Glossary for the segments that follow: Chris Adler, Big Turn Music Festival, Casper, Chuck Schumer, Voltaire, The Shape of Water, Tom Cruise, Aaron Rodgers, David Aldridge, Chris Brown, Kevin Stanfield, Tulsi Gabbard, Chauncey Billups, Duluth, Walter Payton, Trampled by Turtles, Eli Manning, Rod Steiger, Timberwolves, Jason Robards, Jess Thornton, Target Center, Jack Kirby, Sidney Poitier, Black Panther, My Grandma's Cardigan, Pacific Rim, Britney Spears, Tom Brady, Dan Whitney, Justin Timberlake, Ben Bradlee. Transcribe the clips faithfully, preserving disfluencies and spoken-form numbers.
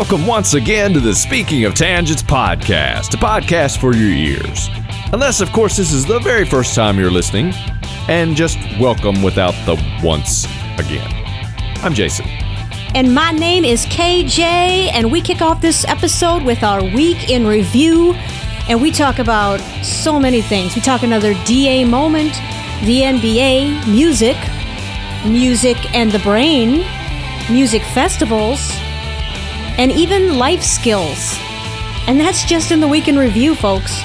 Welcome once again to the Speaking of Tangents podcast, a podcast for your ears. Unless, of course, this is the very first time you're listening, and just welcome without the once again. I'm Jason. And my name is K J, and we kick off this episode with our week in review, and we talk about so many things. We talk another D A moment, the N B A, music, music and the brain, music festivals, and even life skills. And that's just in the week in review, folks.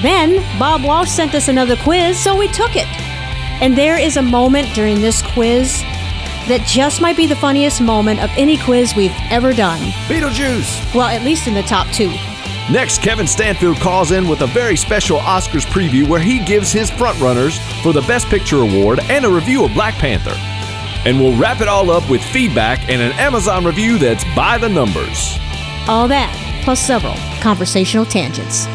Then Bob Walsh sent us another quiz, so we took it. And there is a moment during this quiz that just might be the funniest moment of any quiz we've ever done. Beetlejuice! Well, at least in the top two. Next, Kevin Stanfield calls in with a very special Oscars preview where he gives his frontrunners for the Best Picture Award and a review of Black Panther. And we'll wrap it all up with feedback and an Amazon review that's by the numbers. All that, plus several conversational tangents.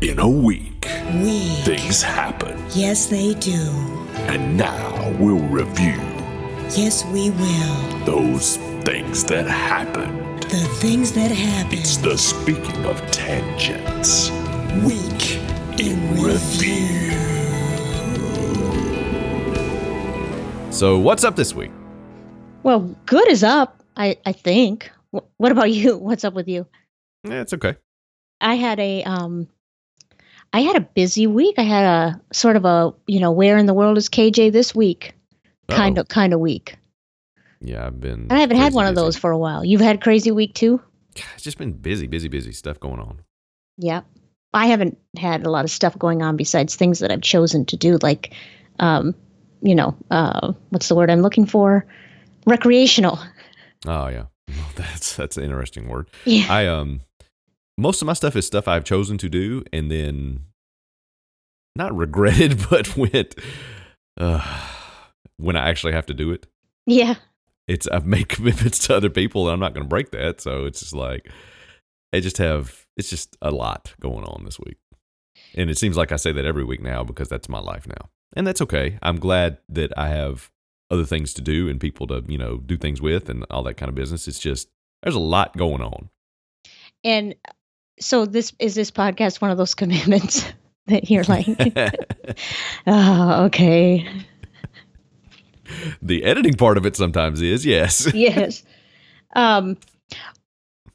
In a week, week. Things happen. Yes, they do. And now we'll review. Yes, we will. Those things that happened. The things that happened. It's the Speaking of Tangents. Week in Review. So what's up this week? Well, good is up, I, I think. W- what about you? What's up with you? Yeah, it's okay. I had a um, I had a busy week. I had a sort of a, you know, where in the world is K J this week? Kind of kind of week. Yeah, I've been. And I haven't had one busy. of those for a while. You've had a crazy week too? It's just been busy, busy, busy stuff going on. Yeah, I haven't had a lot of stuff going on besides things that I've chosen to do, like. Um, you know, uh, what's the word I'm looking for? Recreational. Oh yeah. Well, that's, that's an interesting word. Yeah. I, um, most of my stuff is stuff I've chosen to do and then not regretted, but went, uh, when I actually have to do it. Yeah. It's, I've made commitments to other people and I'm not going to break that. So it's just like, I just have, it's just a lot going on this week. And it seems like I say that every week now because that's my life now. And that's okay. I'm glad that I have other things to do and people to, you know, do things with and all that kind of business. It's just, there's a lot going on. And so this, is this podcast one of those commitments that you're like, oh, okay. The editing part of it sometimes is, yes. Yes. Um,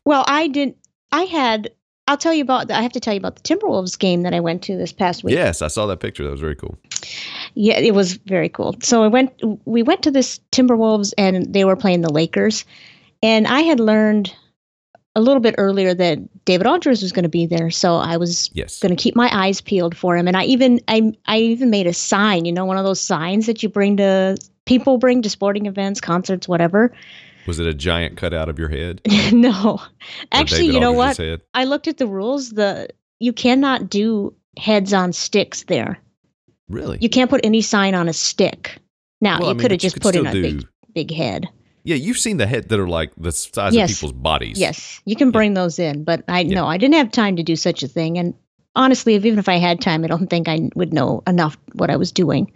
well, I didn't, I had, I'll tell you about, I have to tell you about the Timberwolves game that I went to this past week. Yes, I saw that picture. That was very cool. Yeah, it was very cool. So I went, we went to this Timberwolves and they were playing the Lakers. And I had learned a little bit earlier that David Aldridge was going to be there. So I was yes. going to keep my eyes peeled for him. And I even, I, I even made a sign, you know, one of those signs that you bring to, people bring to sporting events, concerts, whatever. Was it a giant cutout of your head? No. Actually, you know what? Head? I looked at the rules. The You cannot do heads on sticks there. Really? You can't put any sign on a stick. Now, well, you I mean, could have just could put in a do... big, big head. Yeah, you've seen the head that are like the size yes. of people's bodies. Yes, you can bring yeah. those in. But I yeah. no, I didn't have time to do such a thing. And honestly, if, even if I had time, I don't think I would know enough what I was doing.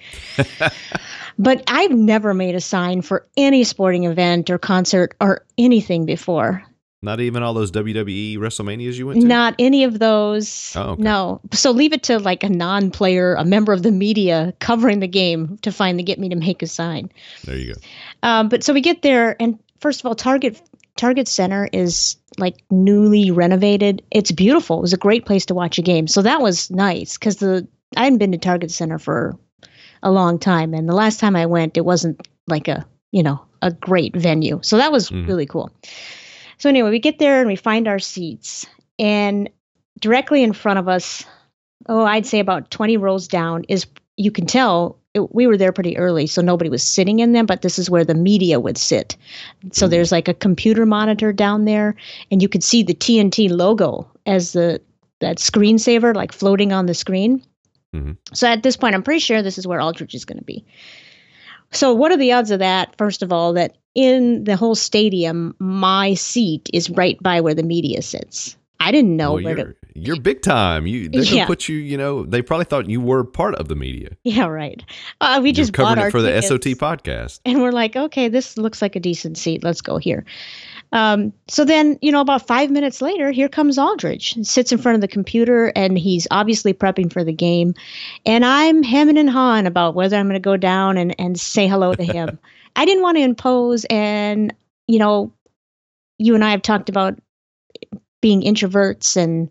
But I've never made a sign for any sporting event or concert or anything before. Not even all those W W E WrestleManias you went to? Not any of those. Oh, okay. No. So leave it to like a non-player, a member of the media covering the game to finally get me to make a sign. There you go. Um, but so we get there. And first of all, Target Target Center is like newly renovated. It's beautiful. It was a great place to watch a game. So that was nice because the I hadn't been to Target Center for a long time. And the last time I went, it wasn't like a, you know, a great venue. So that was mm. really cool. So anyway, we get there and we find our seats and directly in front of us, oh, I'd say about twenty rows down is, you can tell it, we were there pretty early. So nobody was sitting in them, but this is where the media would sit. So mm. there's like a computer monitor down there and you could see the T N T logo as the, that screensaver, like floating on the screen. Mm-hmm. So at this point, I'm pretty sure this is where Aldridge is going to be. So what are the odds of that? First of all, that in the whole stadium, my seat is right by where the media sits. I didn't know well, where you're, to. You're big time. You they yeah. put you. You know they probably thought you were part of the media. Yeah, right. Uh, we you're just covering bought it our for the S O T podcast, and we're like, okay, this looks like a decent seat. Let's go here. Um, so then, you know, about five minutes later, here comes Aldridge and sits in front of the computer, and he's obviously prepping for the game. And I'm hemming and hawing about whether I'm going to go down and, and say hello to him. I didn't want to impose. And, you know, you and I have talked about being introverts, and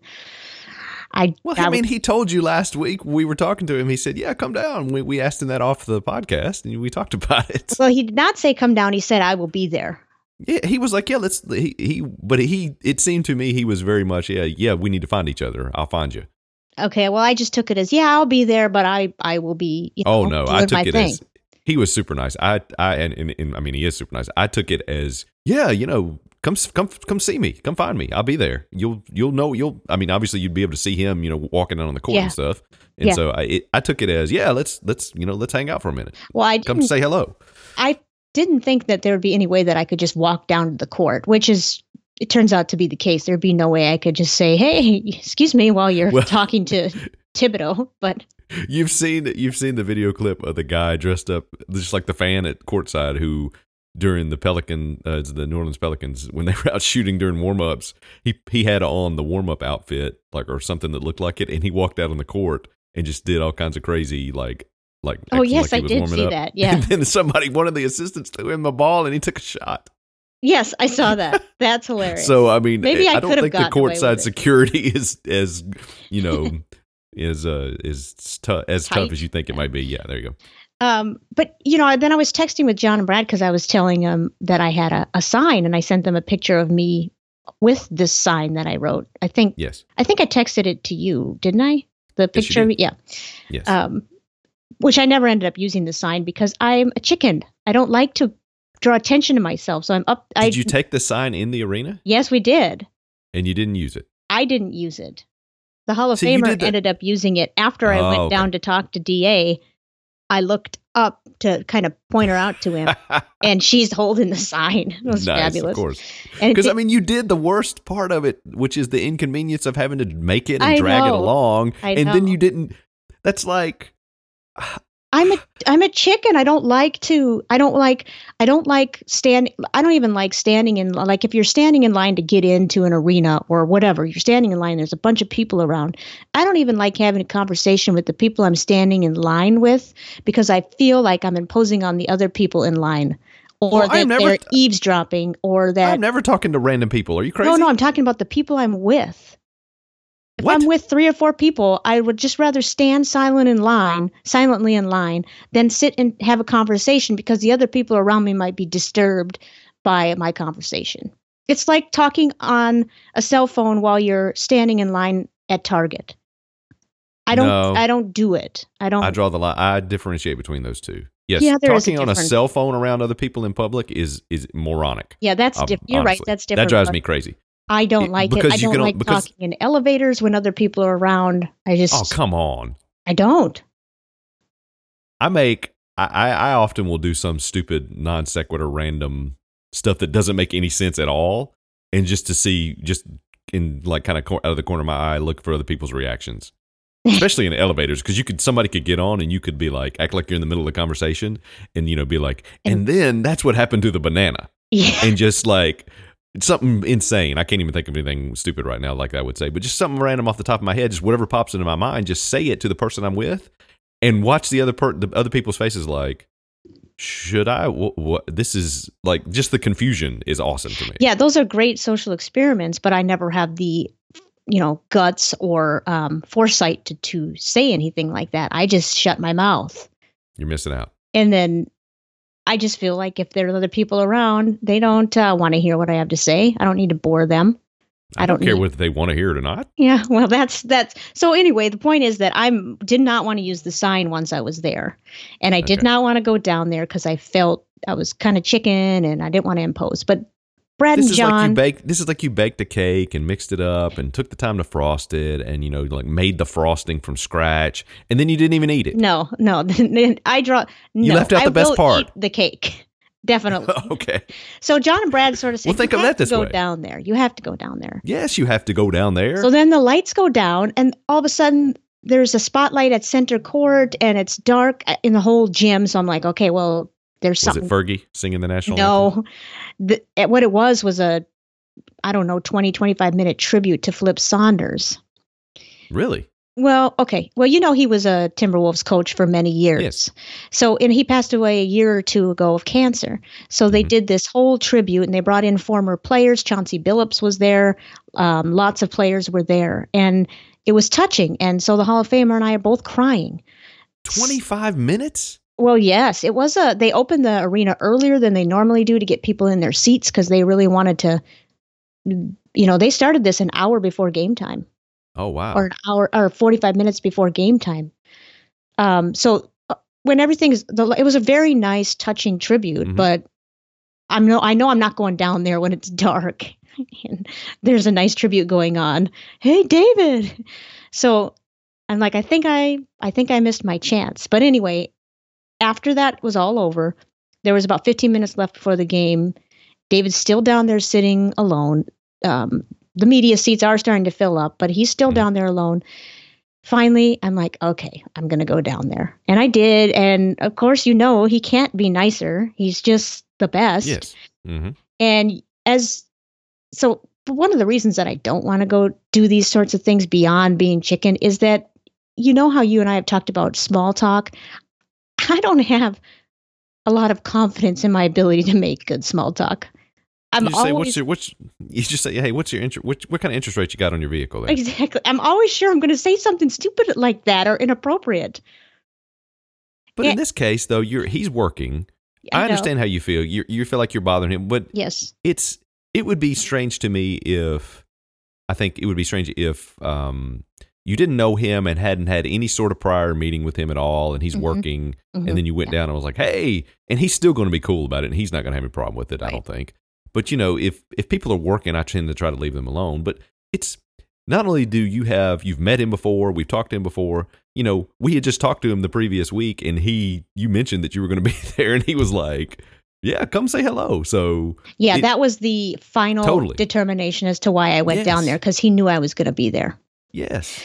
I, well, I mean, he told you last week, we were talking to him. He said, yeah, come down. We we asked him that off the podcast, and we talked about it. Well, he did not say come down. He said, I will be there. Yeah, he was like, yeah, let's, he, he, but he, it seemed to me he was very much, yeah, yeah, we need to find each other. I'll find you. Okay. Well, I just took it as, yeah, I'll be there, but I, I will be, you know, oh no, I took it thing. as, he was super nice. I, I, and, and, and I mean, he is super nice. I took it as, yeah, you know, come, come, come see me, come find me. I'll be there. You'll, you'll know, you'll, I mean, obviously you'd be able to see him, you know, walking out on the court yeah. and stuff. And yeah. so I, it, I took it as, yeah, let's, let's, you know, let's hang out for a minute. Well, I come say hello. I didn't think that there would be any way that I could just walk down to the court, which is, it turns out to be the case. There'd be no way I could just say, hey, excuse me, while you're well, talking to Thibodeau. But you've seen, you've seen the video clip of the guy dressed up just like the fan at courtside who during the Pelican, uh, the New Orleans Pelicans, when they were out shooting during warmups, he, he had on the warm-up outfit, like, or something that looked like it. And he walked out on the court and just did all kinds of crazy, like, Like, oh, yes, like I did see up. that. Yeah. And then somebody, one of the assistants threw him the ball and he took a shot. Yes, I saw that. That's hilarious. So, I mean, Maybe I, I don't think the courtside security is as, you know, is uh, is tough, as Tight. tough as you think it might be. Yeah, there you go. Um, but, you know, then I was texting with John and Brad because I was telling them that I had a, a sign, and I sent them a picture of me with this sign that I wrote. I think. Yes. I think I texted it to you, didn't I? The picture. Yes, you did. Yeah. Yes. Um, which I never ended up using the sign because I'm a chicken. I don't like to draw attention to myself. So I'm up. Did I, you take the sign in the arena? Yes, we did. And you didn't use it? I didn't use it. The Hall of so Famer ended up using it after oh, I went okay. down to talk to D A. I looked up to kind of point her out to him, and she's holding the sign. It was nice, fabulous. Of course. Because, I mean, you did the worst part of it, which is the inconvenience of having to make it and I drag know. it along. I and know. then you didn't. That's like. I'm a I'm a chicken. I don't like to. I don't like. I don't like standing. I don't even like standing in. Like if you're standing in line to get into an arena or whatever, you're standing in line. There's a bunch of people around. I don't even like having a conversation with the people I'm standing in line with because I feel like I'm imposing on the other people in line, or well, that never, they're eavesdropping, or that I'm never talking to random people. Are you crazy? No, no. I'm talking about the people I'm with. If what? I'm with three or four people, I would just rather stand silent in line, silently in line, than sit and have a conversation because the other people around me might be disturbed by my conversation. It's like talking on a cell phone while you're standing in line at Target. I don't. No, I don't do it. I don't. I draw the line. I differentiate between those two. Yes, yeah, talking a on a cell phone around other people in public is is moronic. Yeah, that's um, different. You're right. That's different. That drives me crazy. I don't like it. it. I don't like because, talking in elevators when other people are around. I just oh come on. I don't. I make I I often will do some stupid non sequitur random stuff that doesn't make any sense at all, and just to see just in like kind of cor- out of the corner of my eye look for other people's reactions, especially in elevators because you could somebody could get on and you could be like act like you're in the middle of the conversation and you know be like and, and then that's what happened to the banana yeah. and just like. It's something insane. I can't even think of anything stupid right now like I would say, but just something random off the top of my head, just whatever pops into my mind, just say it to the person I'm with and watch the other per- the other people's faces like, should I? What, what? This is like, just the confusion is awesome to me. Yeah, those are great social experiments, but I never have the, you know, guts or um, foresight to, to say anything like that. I just shut my mouth. You're missing out. And then I just feel like if there are other people around, they don't uh, want to hear what I have to say. I don't need to bore them. I, I don't, don't care need... whether they want to hear it or not. Yeah, well, that's that's. So anyway, the point is that I did not want to use the sign once I was there. And I okay. did not want to go down there because I felt I was kind of chicken and I didn't want to impose. But Brad this and John. Is like you baked, this is like you baked a cake and mixed it up and took the time to frost it and, you know, like made the frosting from scratch and then you didn't even eat it. No, no. I draw. No, you left out the I best part. Eat the cake. Definitely. Okay. So John and Brad sort of said, well, think you of have that this to go way. down there. You have to go down there. Yes, you have to go down there. So then the lights go down and all of a sudden there's a spotlight at center court and it's dark in the whole gym. So I'm like, okay, well. There's something. Was it Fergie singing the national anthem? No. The, what it was was a I don't know, twenty, twenty-five minute tribute to Flip Saunders. Really? Well, okay. Well, you know, he was a Timberwolves coach for many years. Yes. So, and he passed away a year or two ago of cancer. So they mm-hmm. did this whole tribute, and they brought in former players. Chauncey Billups was there. Um, lots of players were there, and it was touching. And so the Hall of Famer and I are both crying. twenty-five minutes? Well, yes, it was a, they opened the arena earlier than they normally do to get people in their seats, because they really wanted to, you know, they started this an hour before game time. Oh, wow. Or an hour or forty-five minutes before game time. Um, so when everything is, the, it was a very nice, touching tribute, mm-hmm. but I'm no, I know I'm not going down there when it's dark and there's a nice tribute going on. Hey, David. So I'm like, I think I, I think I missed my chance. But anyway, after that was all over, there was about fifteen minutes left before the game. David's still down there sitting alone. Um, the media seats are starting to fill up, but he's still mm-hmm. down there alone. Finally, I'm like, okay, I'm going to go down there. And I did. And of course, you know, he can't be nicer. He's just the best. Yes. Mm-hmm. And as so one of the reasons that I don't want to go do these sorts of things beyond being chicken is that, you know how you and I have talked about small talk. I don't have a lot of confidence in my ability to make good small talk. I'm you just always say, what's your, what's, you just say, hey, what's your interest? What, what kind of interest rate you got on your vehicle there? Exactly. I'm always sure I'm going to say something stupid like that or inappropriate. But and, in this case, though, you're he's working. I, I understand how you feel. You you feel like you're bothering him, but yes, it's it would be strange to me if I think it would be strange if um. you didn't know him and hadn't had any sort of prior meeting with him at all, and he's mm-hmm. working, mm-hmm. and then you went yeah. down and was like, hey, and he's still going to be cool about it, and he's not going to have any problem with it, right. I don't think. But, you know, if if people are working, I tend to try to leave them alone. But it's not only do you have, you've met him before, we've talked to him before, you know, we had just talked to him the previous week, and he, you mentioned that you were going to be there, and he was like, yeah, come say hello. So yeah, it, that was the final totally. determination as to why I went yes. down there, because he knew I was going to be there. Yes.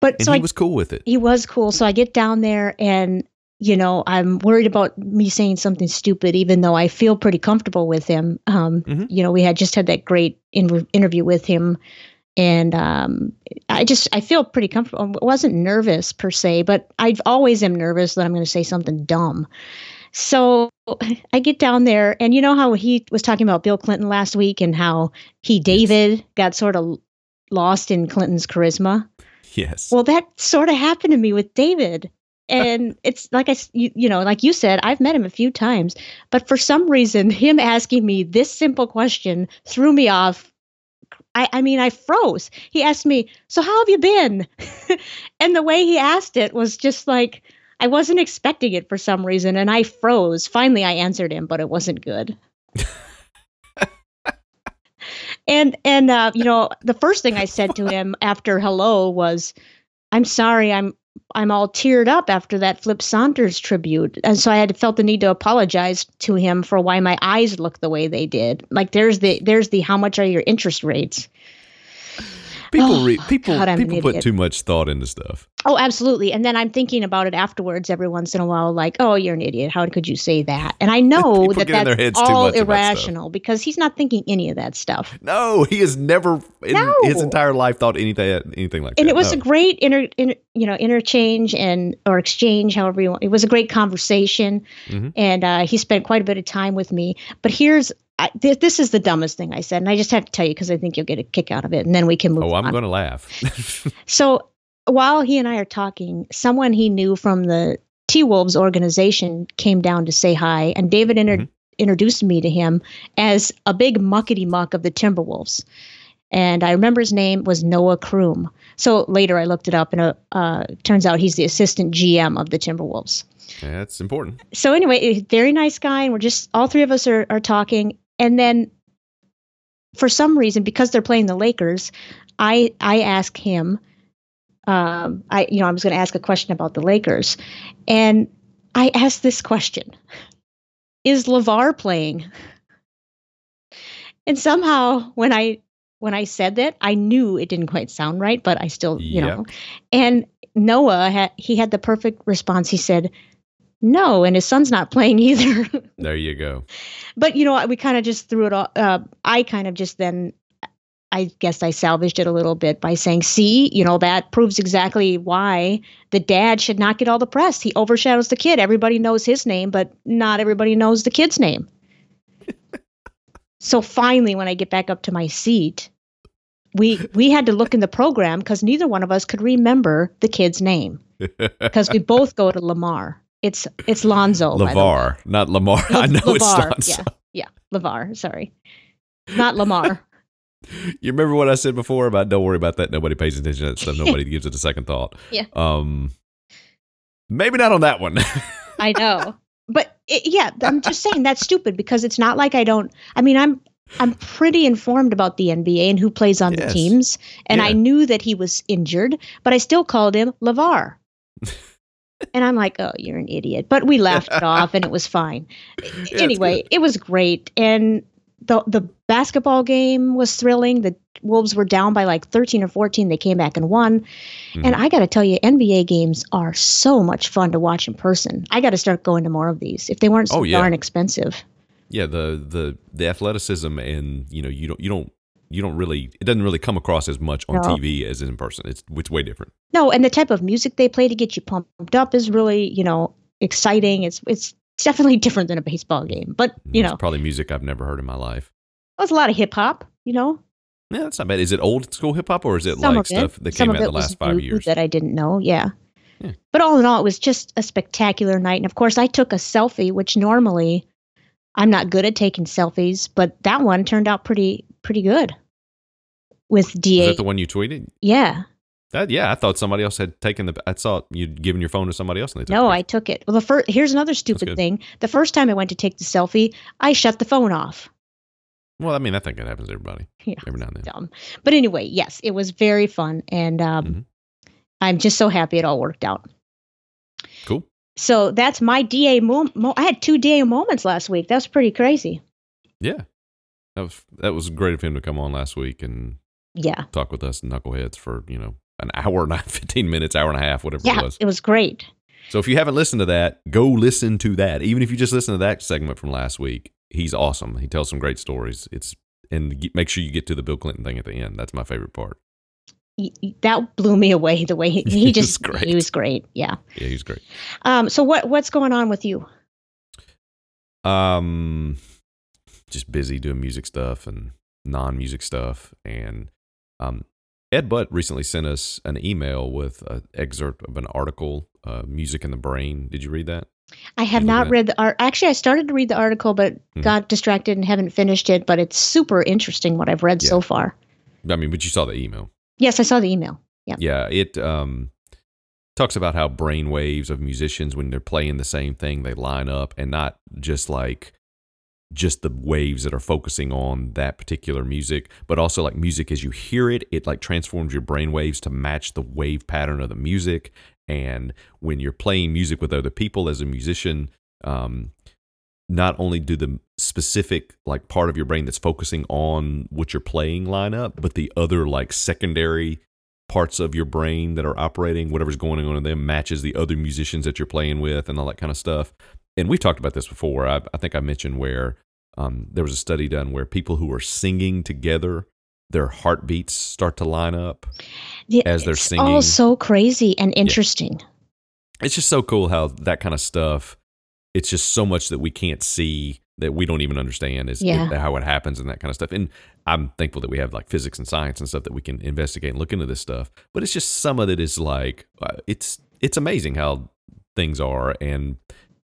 But and so he I, was cool with it. He was cool. So I get down there and, you know, I'm worried about me saying something stupid, even though I feel pretty comfortable with him. Um, mm-hmm. You know, we had just had that great in- interview with him, and um, I just, I feel pretty comfortable. I wasn't nervous per se, but I always am nervous that I'm going to say something dumb. So I get down there, and you know how he was talking about Bill Clinton last week and how he, David, yes. got sort of lost in Clinton's charisma. Yes. Well, that sort of happened to me with David. And it's like, I, you, you know, like you said, I've met him a few times, but for some reason, him asking me this simple question threw me off. I, I mean, I froze. He asked me, so how have you been? And the way he asked it was just like, I wasn't expecting it for some reason. And I froze. Finally, I answered him, but it wasn't good. And, and uh, you know, the first thing I said to him after hello was, I'm sorry, I'm I'm all teared up after that Flip Saunders tribute. And so I had felt the need to apologize to him for why my eyes looked the way they did. Like, there's the, there's the how much are your interest rates? People oh, re- people, God, people put too much thought into stuff. Oh, absolutely. And then I'm thinking about it afterwards every once in a while, like, oh, you're an idiot. How could you say that? And I know that that's all irrational because he's not thinking any of that stuff. No, he has never in no. his entire life thought anything anything like and that. And it was no. a great inter, inter, you know, interchange and or exchange, however you want. It was a great conversation. Mm-hmm. And uh, he spent quite a bit of time with me. But here's I, th- this is the dumbest thing I said, and I just have to tell you because I think you'll get a kick out of it, and then we can move on. Oh, I'm going to laugh. So while he and I are talking, someone he knew from the T-Wolves organization came down to say hi, and David inter- mm-hmm. introduced me to him as a big muckety-muck of the Timberwolves. And I remember his name was Noah Kroom. So later I looked it up, and it uh, uh, turns out he's the assistant G M of the Timberwolves. Yeah, that's important. So anyway, very nice guy, and we're just all three of us are, are talking. And then for some reason, because they're playing the Lakers, I I ask him, um, I you know, I was going to ask a question about the Lakers. And I asked this question, is LeVar playing? And somehow when I when I said that, I knew it didn't quite sound right, but I still, you yeah. know. And Noah, had, he had the perfect response. He said, No, and his son's not playing either. There you go. But, you know, we kind of just threw it all. Uh, I kind of just then, I guess I salvaged it a little bit by saying, see, you know, that proves exactly why the dad should not get all the press. He overshadows the kid. Everybody knows his name, but not everybody knows the kid's name. So finally, when I get back up to my seat, we we had to look in the program because neither one of us could remember the kid's name because we both go to Lamar. It's it's Lonzo. LeVar, not Lamar. Le- I know LeVar, it's Lonzo. Yeah, yeah, LeVar. Sorry, not Lamar. You remember what I said before about don't worry about that. Nobody pays attention to that stuff. Nobody gives it a second thought. Yeah. Um. Maybe not on that one. I know, but it, yeah, I'm just saying that's stupid because it's not like I don't. I mean, I'm I'm pretty informed about the N B A and who plays on yes. the teams, and yeah. I knew that he was injured, but I still called him LeVar. And I'm like, oh, you're an idiot. But we laughed it off and it was fine. Yeah, anyway, it was great. And the the basketball game was thrilling. The Wolves were down by like thirteen or fourteen. They came back and won. Mm-hmm. And I got to tell you, N B A games are so much fun to watch in person. I got to start going to more of these if they weren't so oh, yeah. darn expensive. Yeah, the the the athleticism and, you know, you don't you don't. You don't really, it doesn't really come across as much on no. T V as in person. It's, it's way different. No, and the type of music they play to get you pumped up is really, you know, exciting. It's it's definitely different than a baseball game, but you it's know, probably music I've never heard in my life. Well, it's a lot of hip hop, you know. Yeah, that's not bad. Is it old school hip hop or is it Some like stuff it. that Some came out the last five years that I didn't know? Yeah. yeah, but all in all, it was just a spectacular night. And of course, I took a selfie, which normally I'm not good at taking selfies, but that one turned out pretty pretty good. With D A. Is that the one you tweeted? Yeah. That, yeah, I thought somebody else had taken the, I saw you'd given your phone to somebody else and they took no, it. No, I took it. Well, the first, here's another stupid thing. The first time I went to take the selfie, I shut the phone off. Well, I mean, I think that happens to everybody. Yeah, every now and then. Dumb. But anyway, yes, it was very fun. And um, mm-hmm. I'm just so happy it all worked out. Cool. So that's my D A moment. Mo- I had two D A moments last week. That's pretty crazy. Yeah. That was, that was great of him to come on last week and yeah, talk with us knuckleheads for, you know, an hour, not fifteen minutes, hour and a half, whatever yeah, it was. It was great. So if you haven't listened to that, go listen to that. Even if you just listen to that segment from last week, he's awesome. He tells some great stories. It's and make sure you get to the Bill Clinton thing at the end. That's my favorite part. He, that blew me away. The way he, he just he was, great. he was great. Yeah, yeah, he was great. Um, so what what's going on with you? Um. Just busy doing music stuff and non-music stuff. And um, Ed Butt recently sent us an email with an excerpt of an article, uh, Music in the Brain. Did you read that? I have not read the art. Actually, I started to read the article, but mm-hmm. got distracted and haven't finished it. But it's super interesting what I've read yeah. so far. I mean, but you saw the email. Yes, I saw the email. Yeah. Yeah. It um, talks about how brain waves of musicians, when they're playing the same thing, they line up and not just like, just the waves that are focusing on that particular music, but also like music as you hear it, it like transforms your brain waves to match the wave pattern of the music. And when you're playing music with other people as a musician, um, not only do the specific like part of your brain that's focusing on what you're playing line up, but the other like secondary parts of your brain that are operating, whatever's going on in them matches the other musicians that you're playing with and all that kind of stuff. And we've talked about this before. I, I think I mentioned where um, there was a study done where people who are singing together, their heartbeats start to line up yeah, as they're singing. It's all so crazy and interesting. Yeah. It's just so cool how that kind of stuff, it's just so much that we can't see, that we don't even understand is yeah. it, how it happens and that kind of stuff. And I'm thankful that we have like physics and science and stuff that we can investigate and look into this stuff. But it's just some of it is like, it's it's amazing how things are, and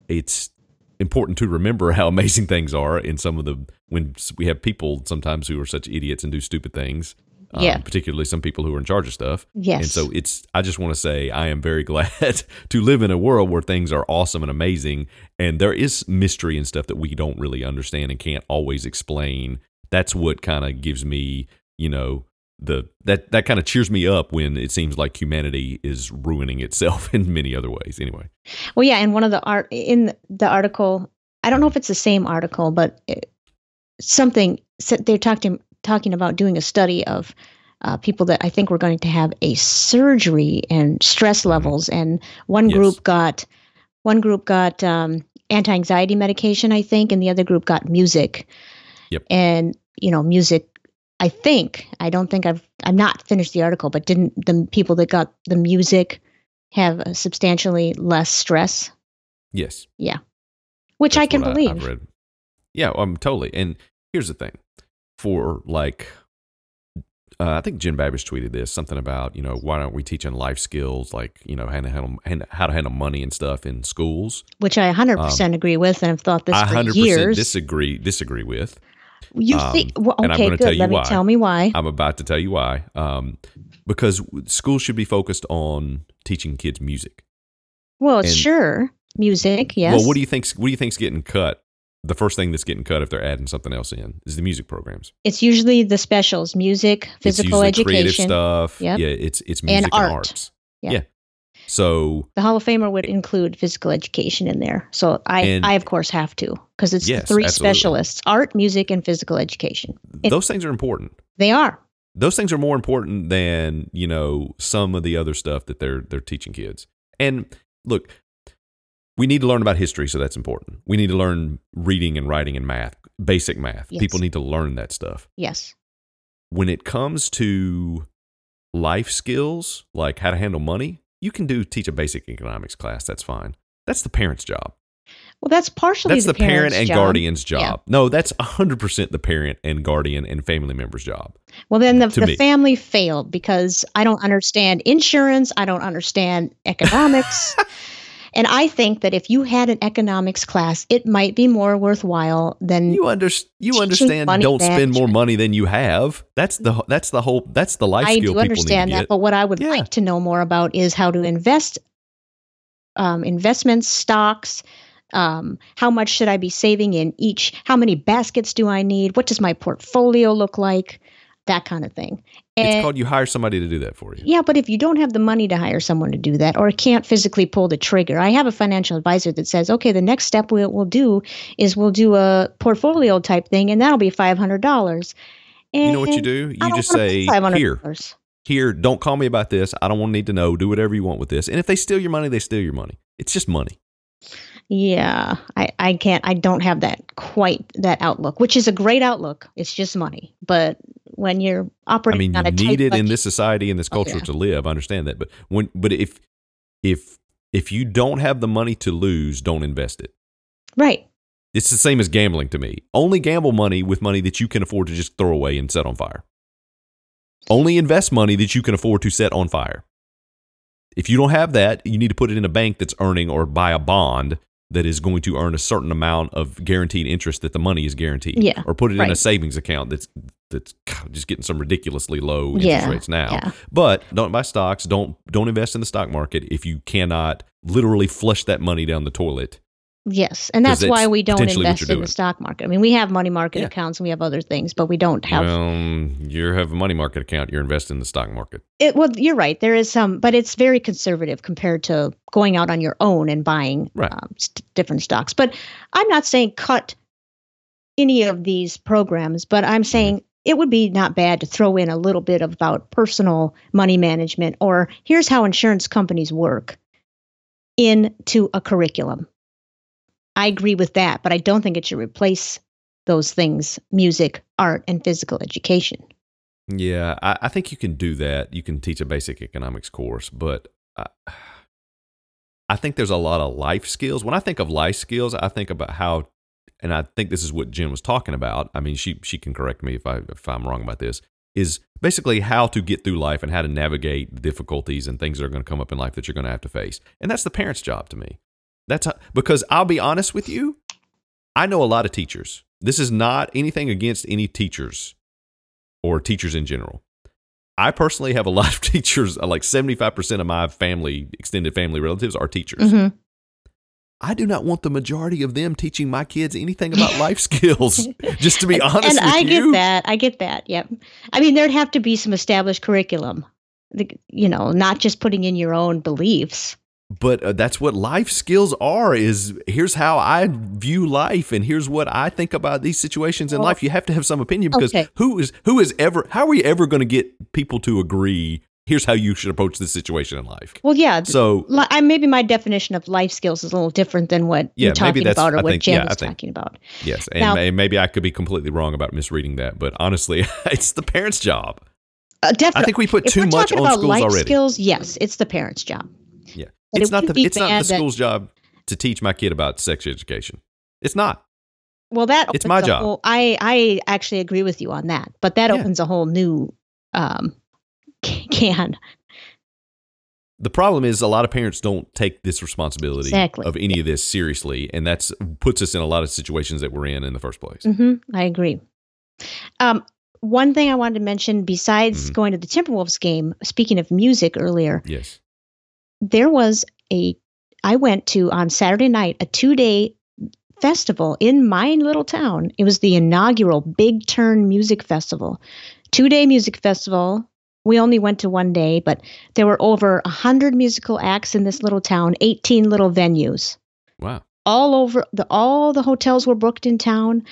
it's important to remember how amazing things are in some of the, when we have people sometimes who are such idiots and do stupid things, um, yeah. particularly some people who are in charge of stuff. Yes. And so it's, I just want to say, I am very glad to live in a world where things are awesome and amazing. And there is mystery and stuff that we don't really understand and can't always explain. That's what kind of gives me, you know, the, that, that kind of cheers me up when it seems like humanity is ruining itself in many other ways anyway. Well, yeah. And one of the art in the article, I don't know if it's the same article, but it, something they're talking, talking about doing a study of uh, people that I think were going to have a surgery and stress levels. And one yes. group got one group got um, anti-anxiety medication, I think, and the other group got music. Yep. And, you know, music, I think, I don't think I've, I'm not finished the article, but didn't the people that got the music have substantially less stress? Yes. Yeah. Which That's I can believe. I, I've read. Yeah, um, totally. And here's the thing for like, Uh, I think Jen Babish tweeted this, something about, you know, why aren't we teaching life skills, like, you know, how to handle, how to handle money and stuff in schools? Which I one hundred percent um, agree with, and I've thought this for years. I one hundred percent disagree, disagree with. You um, think, well, okay, and I'm going to tell you Let why. Me tell me why. I'm about to tell you why. Um, because schools should be focused on teaching kids music. Well, and, sure. Music, yes. Well, what do you think? What do you think's getting cut? The first thing that's getting cut if they're adding something else in is the music programs. It's usually the specials, music, physical it's education, creative stuff. Yep. Yeah, it's it's music and, art. and arts. Yep. Yeah. So the Hall of Famer would include physical education in there. So I, and, I of course have to, because it's yes, the three absolutely. specialists: art, music, and physical education. It, Those things are important. They are. Those things are more important than, you know, some of the other stuff that they're they're teaching kids. And look, we need to learn about history, so that's important. We need to learn reading and writing and math, basic math. Yes. People need to learn that stuff. Yes. When it comes to life skills, like how to handle money, you can do teach a basic economics class. That's fine. That's the parent's job. Well, that's partially that's the, the parent and job. guardian's job. Yeah. No, that's one hundred percent the parent and guardian and family member's job. Well, then the, the family failed, because I don't understand insurance. I don't understand economics. And I think that if you had an economics class, it might be more worthwhile than you, under, you understand. Don't management. spend more money than you have. That's the that's the whole that's the life I skill. I do understand that, get. but what I would yeah. like to know more about is how to invest, um, investments, stocks. Um, how much should I be saving in each? How many baskets do I need? What does my portfolio look like? That kind of thing. And it's called you hire somebody to do that for you. Yeah, but if you don't have the money to hire someone to do that, or can't physically pull the trigger, I have a financial advisor that says, okay, the next step we'll, we'll do is we'll do a portfolio type thing, and that'll be five hundred dollars. And you know what you do? You I don't just say, here, here, don't call me about this. I don't want to need to know. Do whatever you want with this. And if they steal your money, they steal your money. It's just money. Yeah, I, I can't. I don't have that quite that outlook, which is a great outlook. It's just money. But when you're operating, I mean, on you a need tight it budget, in this society and this culture oh, yeah. to live. I understand that, but when, but if, if, if you don't have the money to lose, don't invest it. Right. It's the same as gambling to me. Only gamble money with money that you can afford to just throw away and set on fire. Only invest money that you can afford to set on fire. If you don't have that, you need to put it in a bank that's earning, or buy a bond that is going to earn a certain amount of guaranteed interest that the money is guaranteed. Yeah, or put it right. in a savings account that's that's just getting some ridiculously low interest yeah, rates now. Yeah. But don't buy stocks. Don't don't invest in the stock market if you cannot literally flush that money down the toilet. Yes, and that's, that's why we don't invest in the stock market. I mean, we have money market yeah. accounts, and we have other things, but we don't have... Well, you have a money market account, you're investing in the stock market. It, well, you're right. There is some, but it's very conservative compared to going out on your own and buying right. um, st- different stocks. But I'm not saying cut any of these programs, but I'm saying mm-hmm. it would be not bad to throw in a little bit about personal money management, or here's how insurance companies work, into a curriculum. I agree with that, but I don't think it should replace those things, music, art, and physical education. Yeah, I, I think you can do that. You can teach a basic economics course, but I, I think there's a lot of life skills. When I think of life skills, I think about how, and I think this is what Jen was talking about. I mean, she she can correct me if, I, if I'm wrong about this, is basically how to get through life and how to navigate difficulties and things that are going to come up in life that you're going to have to face. And that's the parent's job to me. That's how, because I'll be honest with you, I know a lot of teachers. This is not anything against any teachers or teachers in general. I personally have a lot of teachers, like seventy-five percent of my family, extended family relatives are teachers. Mm-hmm. I do not want the majority of them teaching my kids anything about life skills, just to be honest and with I you. And I get that. I get that. Yep. I mean, there'd have to be some established curriculum, you know, not just putting in your own beliefs. But uh, that's what life skills are, is here's how I view life, and here's what I think about these situations in well, life. You have to have some opinion, because okay. who is who is ever, how are we ever going to get people to agree here's how you should approach this situation in life. Well, yeah. So li- I, maybe my definition of life skills is a little different than what yeah, you're talking about or I what think, Jim yeah, was talking about. Yes. And now, maybe I could be completely wrong about misreading that. But honestly, it's the parents' job. Uh, definitely. I think we put if too much on about schools life already. Skills, yes, it's the parents' job. Yeah. It's, it not, the, it's not the school's that, job to teach my kid about sex education. It's not. Well, that it's my job. Whole, I, I actually agree with you on that, but that yeah. opens a whole new um, can. The problem is a lot of parents don't take this responsibility exactly. of any of this seriously, and that's puts us in a lot of situations that we're in in the first place. Mm-hmm, I agree. Um, one thing I wanted to mention, besides mm-hmm. going to the Timberwolves game, speaking of music earlier, yes, there was a I went to on Saturday night a two day. festival in my little town. It was the inaugural Big Turn Music Festival, two-day music festival. We only went to one day, but there were over one hundred musical acts in this little town, eighteen little venues. Wow. All over, the, all the hotels were booked in town,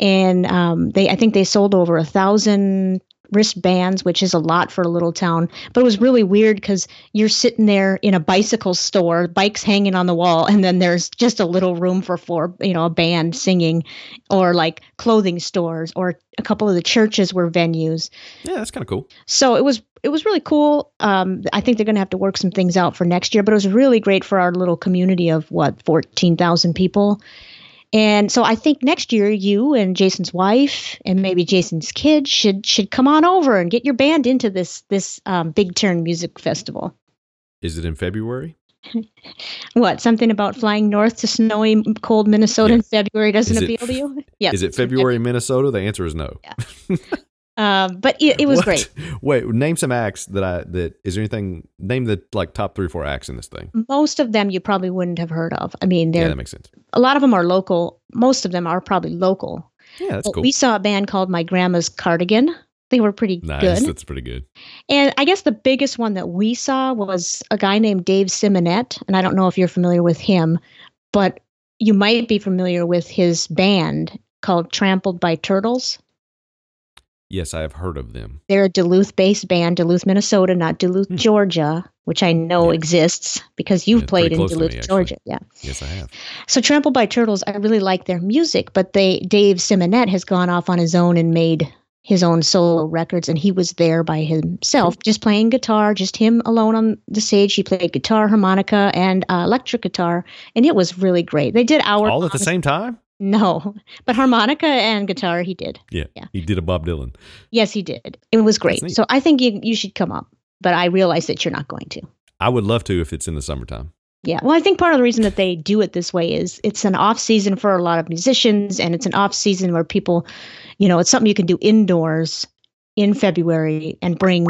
and um, they I think they sold over one thousand wristbands, which is a lot for a little town. But it was really weird because you're sitting there in a bicycle store, bikes hanging on the wall, and then there's just a little room for four, you know, a band singing, or like clothing stores, or a couple of the churches were venues. Yeah, that's kind of cool. So it was it was really cool. Um, I think they're going to have to work some things out for next year, but it was really great for our little community of what fourteen thousand people. And so I think next year you and Jason's wife and maybe Jason's kids should should come on over and get your band into this this um, Big Turn Music Festival. Is it in February? What, something about flying north to snowy, cold Minnesota yes. in February doesn't is appeal it, to you? Yes. Is it February in Minnesota? The answer is no. Yeah. uh, but it, it was what? great. Wait, name some acts that I that is there anything? Name the like top three or four acts in this thing. Most of them you probably wouldn't have heard of. I mean, yeah, that makes sense. A lot of them are local. Most of them are probably local. Yeah, that's but cool. We saw a band called My Grandma's Cardigan. They were pretty nice, good. That's pretty good. And I guess the biggest one that we saw was a guy named Dave Simonette. And I don't know if you're familiar with him, but you might be familiar with his band called Trampled by Turtles. Yes, I have heard of them. They're a Duluth-based band, Duluth, Minnesota, not Duluth, hmm. Georgia, which I know yeah. exists because you've yeah, played in Duluth, me, Georgia. Yeah. Yes, I have. So Trampled by Turtles, I really like their music, but they Dave Simonette has gone off on his own and made his own solo records, and he was there by himself, just playing guitar, just him alone on the stage. He played guitar, harmonica, and uh, electric guitar, and it was really great. They did our all at the same time? No, but harmonica and guitar, he did. Yeah, yeah, he did a Bob Dylan. Yes, he did. It was great. So I think you you should come up, but I realize that you're not going to. I would love to if it's in the summertime. Yeah, well, I think part of the reason that they do it this way is it's an off season for a lot of musicians, and it's an off season where people, you know, it's something you can do indoors in February and bring,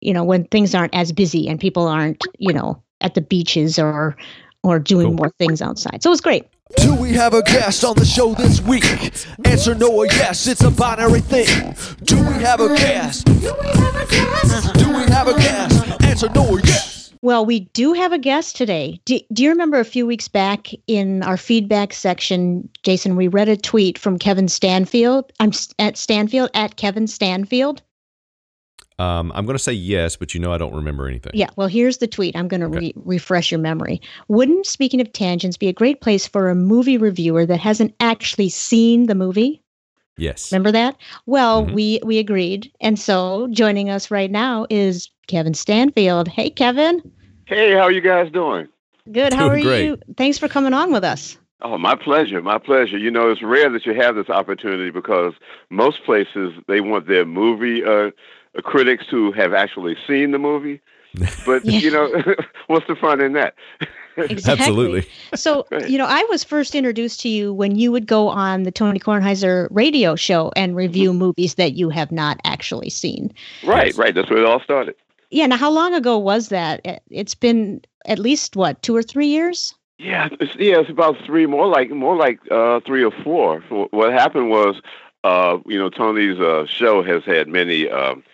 you know, when things aren't as busy and people aren't, you know, at the beaches or or doing cool. more things outside. So it was great. Do we have a guest on the show this week? Answer no or yes, it's a binary thing. Do we have a guest? Do we have a guest? Do we have a guest? Answer no or yes. Well, we do have a guest today. Do, do you remember a few weeks back in our feedback section, Jason, we read a tweet from Kevin Stanfield. I'm at Stanfield, at Kevin Stanfield. Um, I'm going to say yes, but you know I don't remember anything. Yeah, well, here's the tweet. I'm going to okay. re- refresh your memory. Wouldn't, speaking of tangents, be a great place for a movie reviewer that hasn't actually seen the movie? Yes. Remember that? Well, mm-hmm. we, we agreed. And so joining us right now is Kevin Stanfield. Hey, Kevin. Hey, how are you guys doing? Good. How doing are great. you? Thanks for coming on with us. Oh, my pleasure. My pleasure. You know, it's rare that you have this opportunity because most places, they want their movie uh critics who have actually seen the movie, but yeah. you know, what's the fun in that? Exactly. Absolutely. So, you know, I was first introduced to you when you would go on the Tony Kornheiser radio show and review movies that you have not actually seen. Right, right. That's where it all started. Yeah. Now, how long ago was that? It's been at least what, two or three years? Yeah. It's, yeah. It's about three, more like, more like uh, three or four. What happened was, uh, you know, Tony's uh, show has had many, um,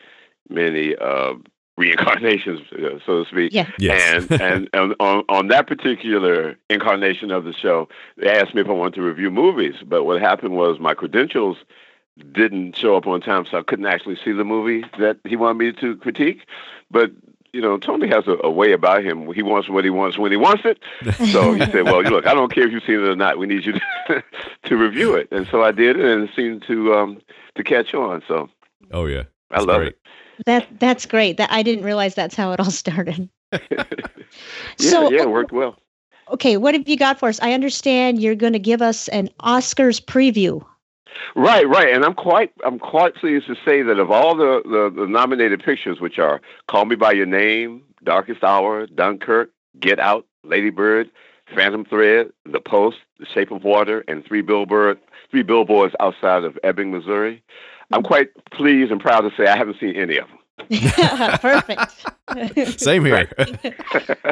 many uh, reincarnations, uh, so to speak. Yeah. Yes. And, and and on on that particular incarnation of the show, they asked me if I wanted to review movies. But what happened was my credentials didn't show up on time, so I couldn't actually see the movie that he wanted me to critique. But you know, Tony has a, a way about him. He wants what he wants when he wants it. So he said, well, look, I don't care if you've seen it or not. We need you to, to review it. And so I did, and it seemed to um, to catch on. So, oh, yeah. That's I love great. it. That That's great. That I didn't realize that's how it all started. yeah, so, yeah, it worked well. Okay, what have you got for us? I understand you're going to give us an Oscars preview. Right, right, and I'm quite, I'm quite pleased to say that of all the, the, the nominated pictures, which are Call Me by Your Name, Darkest Hour, Dunkirk, Get Out, Lady Bird, Phantom Thread, The Post, The Shape of Water, and Three Billboard, Three Billboards Outside of Ebbing, Missouri, I'm quite pleased and proud to say I haven't seen any of them. Perfect. Same here.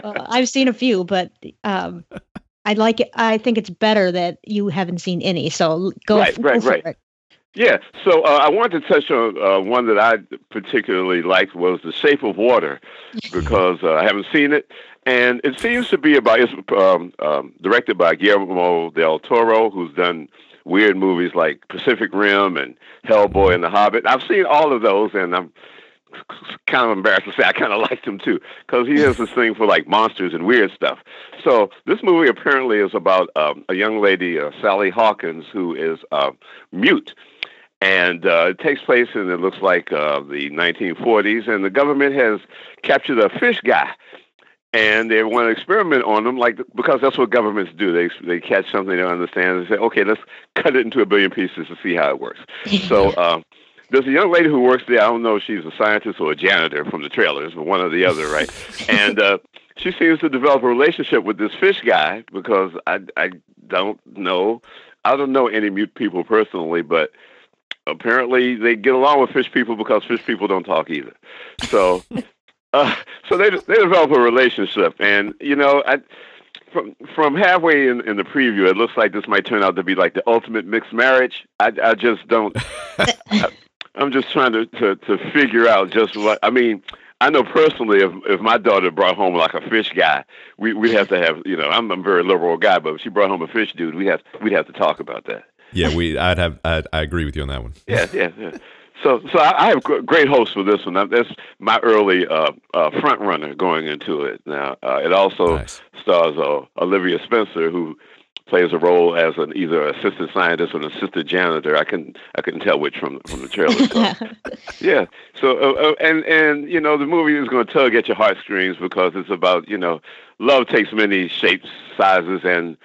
Well, I've seen a few, but. Um... I like it. I think it's better that you haven't seen any. So go, right, go right, for right. it. Yeah. So uh, I wanted to touch on uh, one that I particularly liked was The Shape of Water, because uh, I haven't seen it. And it seems to be about it's um, um, directed by Guillermo del Toro, who's done weird movies like Pacific Rim and Hellboy and The Hobbit. I've seen all of those, and I'm kind of embarrassed to say I kind of liked him too, because he has this thing for like monsters and weird stuff. So this movie apparently is about um, a young lady, uh, Sally Hawkins, who is uh, mute, and uh, it takes place in it looks like uh, the nineteen forties, and the government has captured a fish guy, and they want to experiment on him, like because that's what governments do. They they catch something they don't understand and say, okay, let's cut it into a billion pieces to see how it works. So. Um, There's a young lady who works there. I don't know if she's a scientist or a janitor from the trailers, but one or the other, right? And uh, she seems to develop a relationship with this fish guy, because I, I don't know. I don't know any mute people personally, but apparently they get along with fish people because fish people don't talk either. So uh, so they they develop a relationship. And, you know, I from from halfway in, in the preview, it looks like this might turn out to be like the ultimate mixed marriage. I, I just don't... I, I'm just trying to, to, to figure out just what, I mean, I know personally if, if my daughter brought home like a fish guy, we, we'd have to have, you know, I'm a very liberal guy, but if she brought home a fish dude, we'd have, we'd have to talk about that. Yeah, we, I'd have, I'd, I agree with you on that one. Yeah, yeah, yeah. So, so I, I have great hopes for this one. That's my early uh, uh, front runner going into it. Now, uh, it also nice. stars uh, Olivia Spencer, who plays a role as an either assistant scientist or an assistant janitor. I can I couldn't tell which from from the trailer. So. yeah. So uh, uh, and and you know the movie is going to tug at your heartstrings, because it's about you know love takes many shapes, sizes, and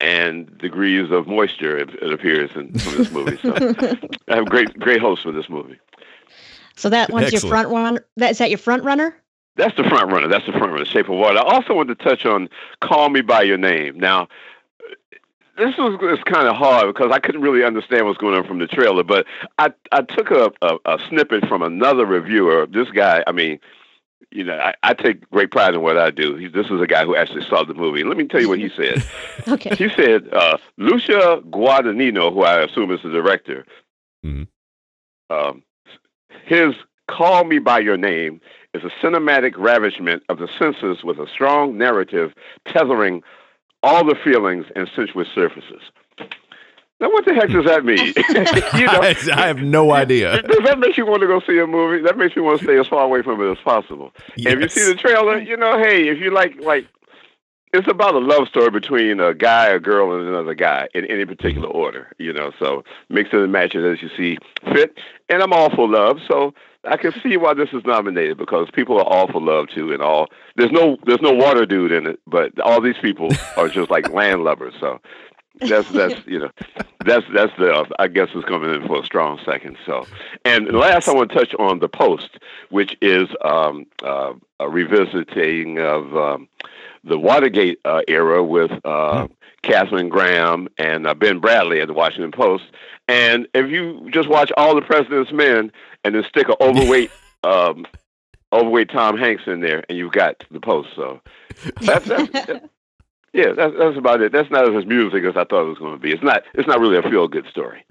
and degrees of moisture. It, it appears in from this movie. So I have great great hopes for this movie. So that one's Excellent. your front runner. That is that your front runner? That's the front runner. That's the front runner. Shape of Water. I also want to touch on Call Me by Your Name. Now. This was, was kind of hard because I couldn't really understand what's going on from the trailer, but I, I took a, a, a snippet from another reviewer. This guy, I mean, you know, I, I take great pride in what I do. He, this is a guy who actually saw the movie. Let me tell you what he said. Okay. He said, uh, Lucia Guadagnino, who I assume is the director, mm-hmm. um, his Call Me By Your Name is a cinematic ravishment of the senses with a strong narrative tethering all the feelings and sensuous surfaces. Now, what the heck does that mean? you know, I, I have no idea. Does that make you want to go see a movie? That makes me want to stay as far away from it as possible. Yes. If you see the trailer, you know, hey, if you like, like, it's about a love story between a guy, a girl, and another guy in any particular order, you know, so mix and match it as you see fit. And I'm all for love, so I can see why this is nominated, because people are all for love too, and all there's no there's no water dude in it, but all these people are just like landlubbers. So that's that's you know that's that's the uh, I guess it's coming in for a strong second. So and last I want to touch on The Post, which is um, uh, a revisiting of um, the Watergate uh, era with uh, Katharine Graham and uh, Ben Bradlee at the Washington Post. And if you just watch All the President's Men and then stick an overweight, um, overweight Tom Hanks in there, and you've got The Post. So, that's, that's, that, yeah, that's, that's about it. That's not as music as I thought it was going to be. It's not. It's not really a feel-good story.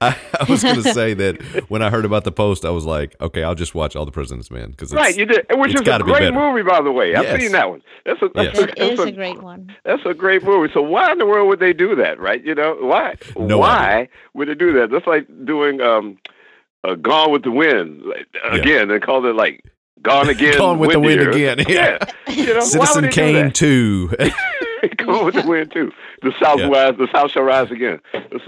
I, I was going to say that when I heard about The Post, I was like, okay, I'll just watch All the President's Men because right, you did, which is a great be movie, by the way. I've yes. seen that one. That's a, that's yes. a, that's it is a, a great one. That's a great movie. So why in the world would they do that, right? You know why? No why idea. would they do that? That's like doing um, uh, Gone with the Wind again. Yeah. They called it like Gone again. Gone with the wind again. Yeah. yeah. You know, Citizen Kane too. Gone with the wind too. The South yeah. rise. The South shall rise again.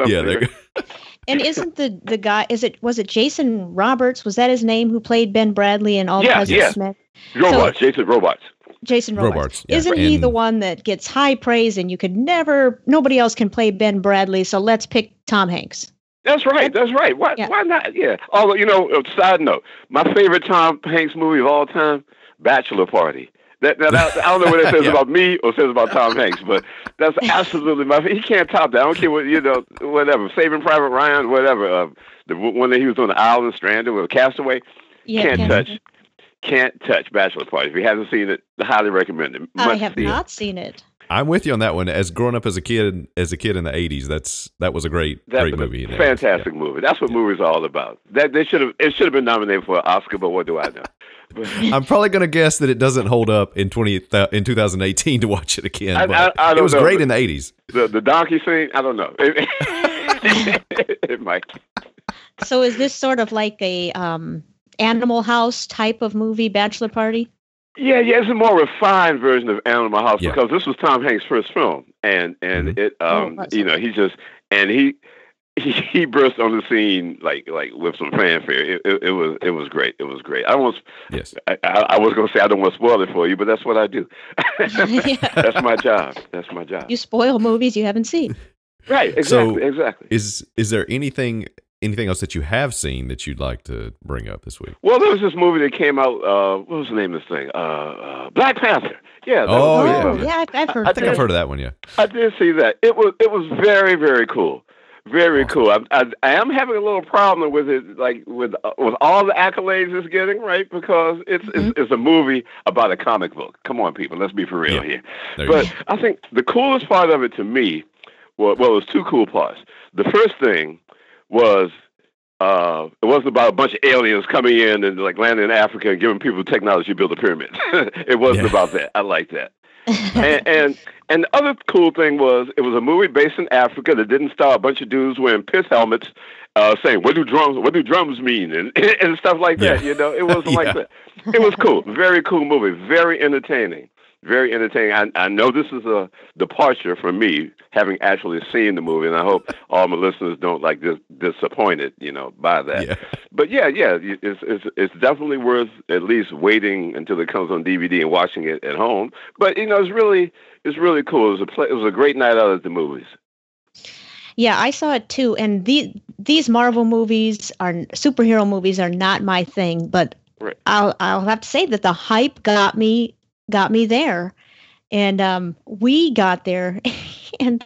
Yeah. There you go. And isn't the, the guy? Is it was it Jason Roberts? Was that his name who played Ben Bradlee in All yeah, President's Men? Yeah. Robots. So, Jason Robots. Jason Robards. Robards yeah. Isn't he and, the one that gets high praise and you could never, nobody else can play Ben Bradlee, so let's pick Tom Hanks. That's right. That's right. Why, yeah. why not? Yeah. Although, you know, side note, my favorite Tom Hanks movie of all time, Bachelor Party. That, that I, I don't know what that says yeah. about me or says about Tom Hanks, but that's absolutely my favorite. He can't top that. I don't care what, you know, whatever. Saving Private Ryan, whatever. Uh, the one that he was on the island stranded with a castaway. Yeah, can't Canada. touch. Can't touch Bachelor Party. If you haven't seen it, highly recommend it. Must I have see not it. seen it. I'm with you on that one. As growing up as a kid, as a kid in the eighties, that's that was a great, that's great a movie. Fantastic yeah. movie. That's what yeah. movies are all about. That they should have. It should have been nominated for an Oscar, but what do I know? But, I'm probably going to guess that it doesn't hold up in twenty in twenty eighteen to watch it again. I, but I, I don't it was know, great in the eighties. The the donkey scene. I don't know. It, it might. So is this sort of like a? Um, Animal House type of movie, Bachelor Party? Yeah, yeah, it's a more refined version of Animal House yeah. because this was Tom Hanks' first film, and and mm-hmm. it, um, oh, you know, he just and he he, he burst on the scene like like with some fanfare. It, it, it was it was great. It was great. I almost yes. I, I, I was gonna say I don't want to spoil it for you, but that's what I do. That's my job. That's my job. You spoil movies you haven't seen. Right. Exactly. So exactly. Is is there anything? Anything else that you have seen that you'd like to bring up this week? Well, there was this movie that came out. Uh, what was the name of this thing? Uh, uh, Black Panther. Yeah. Oh, yeah. yeah. I've heard. I, I think did, I've heard of that one. Yeah. I did see that. It was it was very very cool, very awesome. cool. I, I, I am having a little problem with it, like with uh, with all the accolades it's getting, right? Because it's, mm-hmm. it's it's a movie about a comic book. Come on, people, let's be for real yeah. here. There but I think the coolest part of it to me, well, well, it was two cool parts. The first thing. Was uh, it wasn't about a bunch of aliens coming in and like landing in Africa and giving people technology to build a pyramid. It wasn't yeah. about that. I like that. and, and and the other cool thing was it was a movie based in Africa that didn't star a bunch of dudes wearing piss helmets, uh, saying what do drums what do drums mean and and stuff like that. Yeah. You know, it wasn't yeah. like that. It was cool. Very cool movie. Very entertaining. Very entertaining. I, I know this is a departure for me, having actually seen the movie, and I hope all my listeners don't like dis- disappointed, you know, by that. Yeah. But yeah, yeah, it's, it's it's definitely worth at least waiting until it comes on D V D and watching it at home. But you know, it's really it's really cool. It was a play, it was a great night out at the movies. Yeah, I saw it too. And these these Marvel movies are superhero movies are not my thing, but right. I'll I'll have to say that the hype got me. got me there and um we got there and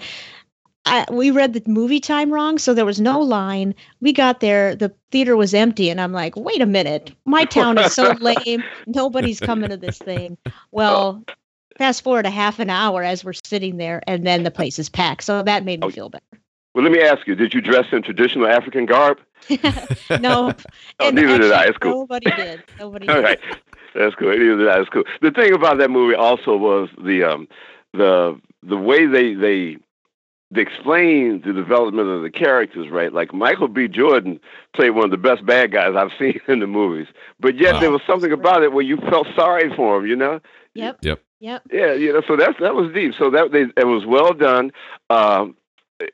I, we read the movie time wrong, so there was no line. We got there, the theater was empty, and I'm like, wait a minute, my town is so lame, nobody's coming to this thing. Well, fast forward a half an hour as we're sitting there, and then the place is packed, so that made me feel better. Well, let me ask you, did you dress in traditional African garb? No. Oh, neither did I. It's cool. Nobody did. Nobody did. All right. That's cool. That's cool. The thing about that movie also was the um, the the way they they, they explained the development of the characters, right? Like Michael B. Jordan played one of the best bad guys I've seen in the movies, but yet wow. there was something about it where you felt sorry for him, you know? Yep. Yep. Yep. Yeah. You know. So that's that was deep. So that they, it was well done. Um,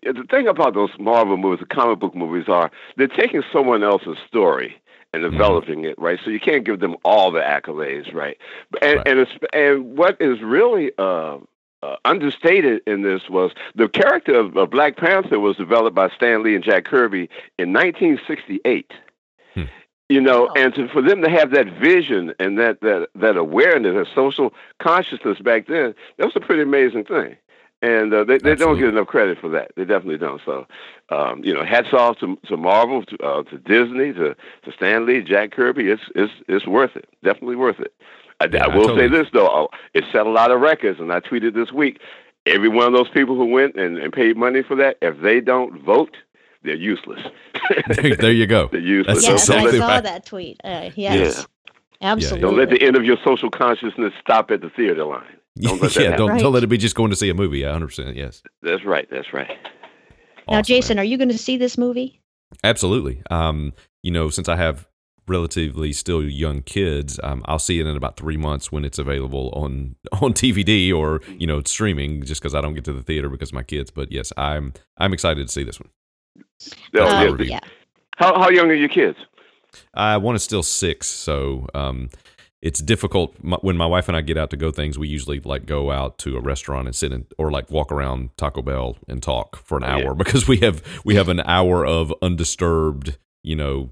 the thing about those Marvel movies, the comic book movies, are they're taking someone else's story and developing it, right? So you can't give them all the accolades, right? And right. and it's, and what is really uh, uh, understated in this was the character of, of Black Panther was developed by Stan Lee and Jack Kirby in nineteen sixty-eight. Hmm. You know, oh. and to, for them to have that vision and that that that awareness, that social consciousness back then, that was a pretty amazing thing. And uh, they, they don't get enough credit for that. They definitely don't. So, um, you know, hats off to, to Marvel, to, uh, to Disney, to, to Stan Lee, Jack Kirby. It's it's it's worth it. Definitely worth it. I, yeah, I will I totally say this, though. It set a lot of records, and I tweeted this week, every one of those people who went and, and paid money for that, if they don't vote, they're useless. There you go. They're useless. Yes, I saw that tweet. Uh, yes, yeah. Absolutely. Don't let the end of your social consciousness stop at the theater line. Don't let yeah, don't, right. don't let it be just going to see a movie. one hundred percent, yes. That's right. That's right. Awesome, now, Jason, man. Are you going to see this movie? Absolutely. Um, you know, since I have relatively still young kids. Um, I'll see it in about three months when it's available on on D V D or, you know, streaming, just because I don't get to the theater because of my kids. But yes, I'm I'm excited to see this one. Oh, yeah. Yeah. How how young are your kids? I uh, one is still six, so um, it's difficult my, when my wife and I get out to go things. We usually like go out to a restaurant and sit in, or like walk around Taco Bell and talk for an hour yeah. because we have we have an hour of undisturbed, you know,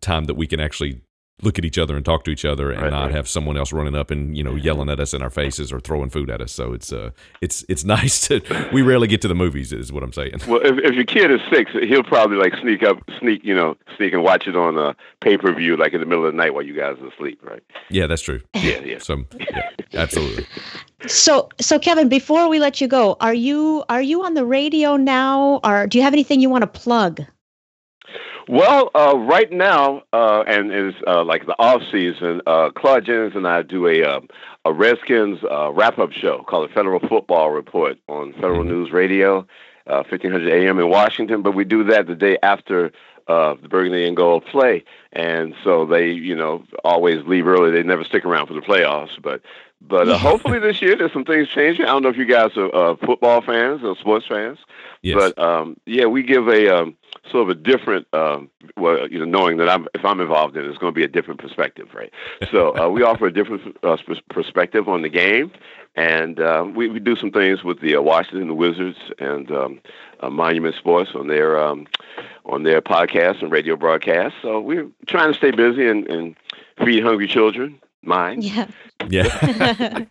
time that we can actually look at each other and talk to each other and right, not right. have someone else running up and, you know, yelling at us in our faces or throwing food at us. So it's uh, it's it's nice to. We rarely get to the movies, is what I'm saying. Well, if, if your kid is six, he'll probably like sneak up, sneak you know, sneak and watch it on a pay per view, like in the middle of the night while you guys are asleep, right? Yeah, that's true. Yeah, yeah. So yeah, absolutely. So, so Kevin, before we let you go, are you are you on the radio now, or do you have anything you want to plug? Well, uh, right now, uh, and it's uh, like the off season, uh, Claude Jennings and I do a uh, a Redskins uh, wrap up show called the Federal Football Report on Federal mm-hmm. News Radio, uh, fifteen hundred A M in Washington. But we do that the day after uh, the Burgundy and Gold play, and so they, you know, always leave early. They never stick around for the playoffs, but. But uh, hopefully this year there's some things changing. I don't know if you guys are uh, football fans or sports fans, yes. but um, yeah, we give a um, sort of a different, um, well, you know, knowing that I'm if I'm involved in it, it's going to be a different perspective, right? So uh, we offer a different uh, perspective on the game, and uh, we, we do some things with the uh, Washington Wizards and um, uh, Monument Sports on their um, on their podcast and radio broadcast. So we're trying to stay busy and, and feed hungry children. Mine. Yeah. Yeah.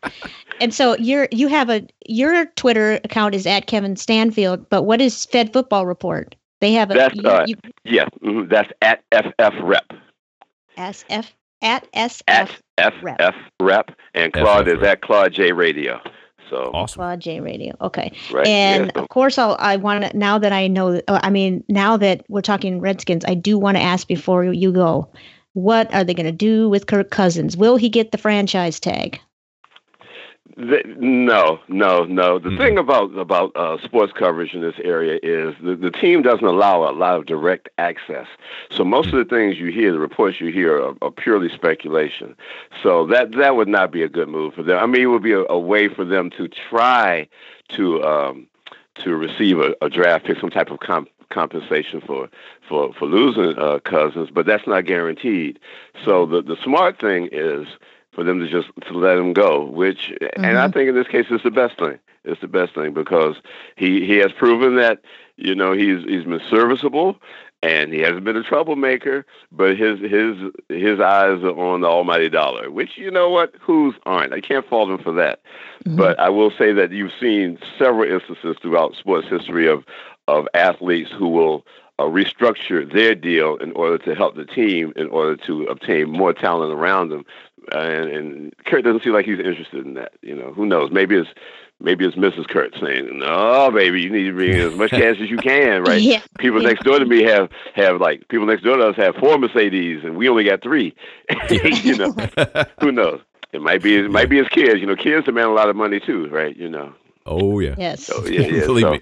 And so you're you have a your Twitter account is at Kevin Stanfield, but what is Fed Football Report? They have a that's, you, uh, you, yeah, mm-hmm, that's at F F Rep. S F at S F at F F Rep. F F Rep and Claude F F Rep. Is at Claude J Radio. So awesome. Claude J Radio. Okay. Right. And yeah. of course I'll, I want to now that I know I mean now that we're talking Redskins, I do want to ask before you go. What are they going to do with Kirk Cousins? Will he get the franchise tag? The, no, no, no. The mm-hmm. thing about about uh, sports coverage in this area is the, the team doesn't allow a lot of direct access. So most of the things you hear, the reports you hear, are, are purely speculation. So that that would not be a good move for them. I mean, it would be a, a way for them to try to um, to receive a, a draft pick, some type of comp. compensation for for for losing uh, Cousins, but that's not guaranteed. So the the smart thing is for them to just to let him go, which mm-hmm. and I think in this case it's the best thing. It's the best thing because he he has proven that you know he's he's been serviceable and he hasn't been a troublemaker. But his his his eyes are on the almighty dollar, which you know what, whose aren't? I can't fault him for that. Mm-hmm. But I will say that you've seen several instances throughout sports history of. of athletes who will uh, restructure their deal in order to help the team, in order to obtain more talent around them. Uh, and, and Kurt doesn't seem like he's interested in that. You know, who knows? Maybe it's maybe it's Missus Kurt saying, "No, baby, you need to bring in as much cash as you can." Right? Yeah. People yeah. next door to me have have like people next door to us have four Mercedes, and we only got three. You know, who knows? It might be it might be his kids. You know, kids demand a lot of money too, right? You know. Oh yeah. Yes. So, yeah, yeah. Believe so, me.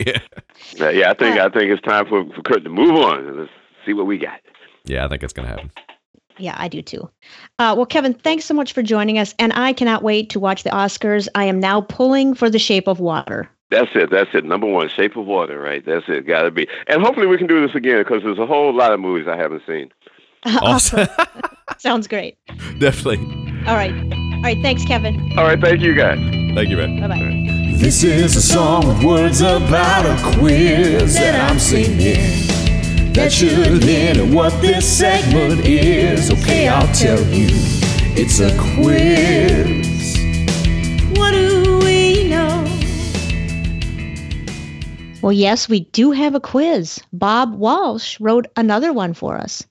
Yeah. yeah, I think I think it's time for, for Kurt to move on and let's see what we got. Yeah, I think it's gonna happen. Yeah, I do too. Uh, well, Kevin, thanks so much for joining us, and I cannot wait to watch the Oscars. I am now pulling for The Shape of Water. That's it. That's it. Number one, Shape of Water. Right. That's it. Got to be. And hopefully we can do this again because there's a whole lot of movies I haven't seen. Awesome. Sounds great. Definitely. All right. All right. Thanks, Kevin. All right. Thank you, guys. Thank you, man. Bye bye. This is a song with words about a quiz that I'm singing. That should hint what this segment is. Okay, I'll tell you, it's a quiz. What do we know? Well, yes, we do have a quiz. Bob Walsh wrote another one for us.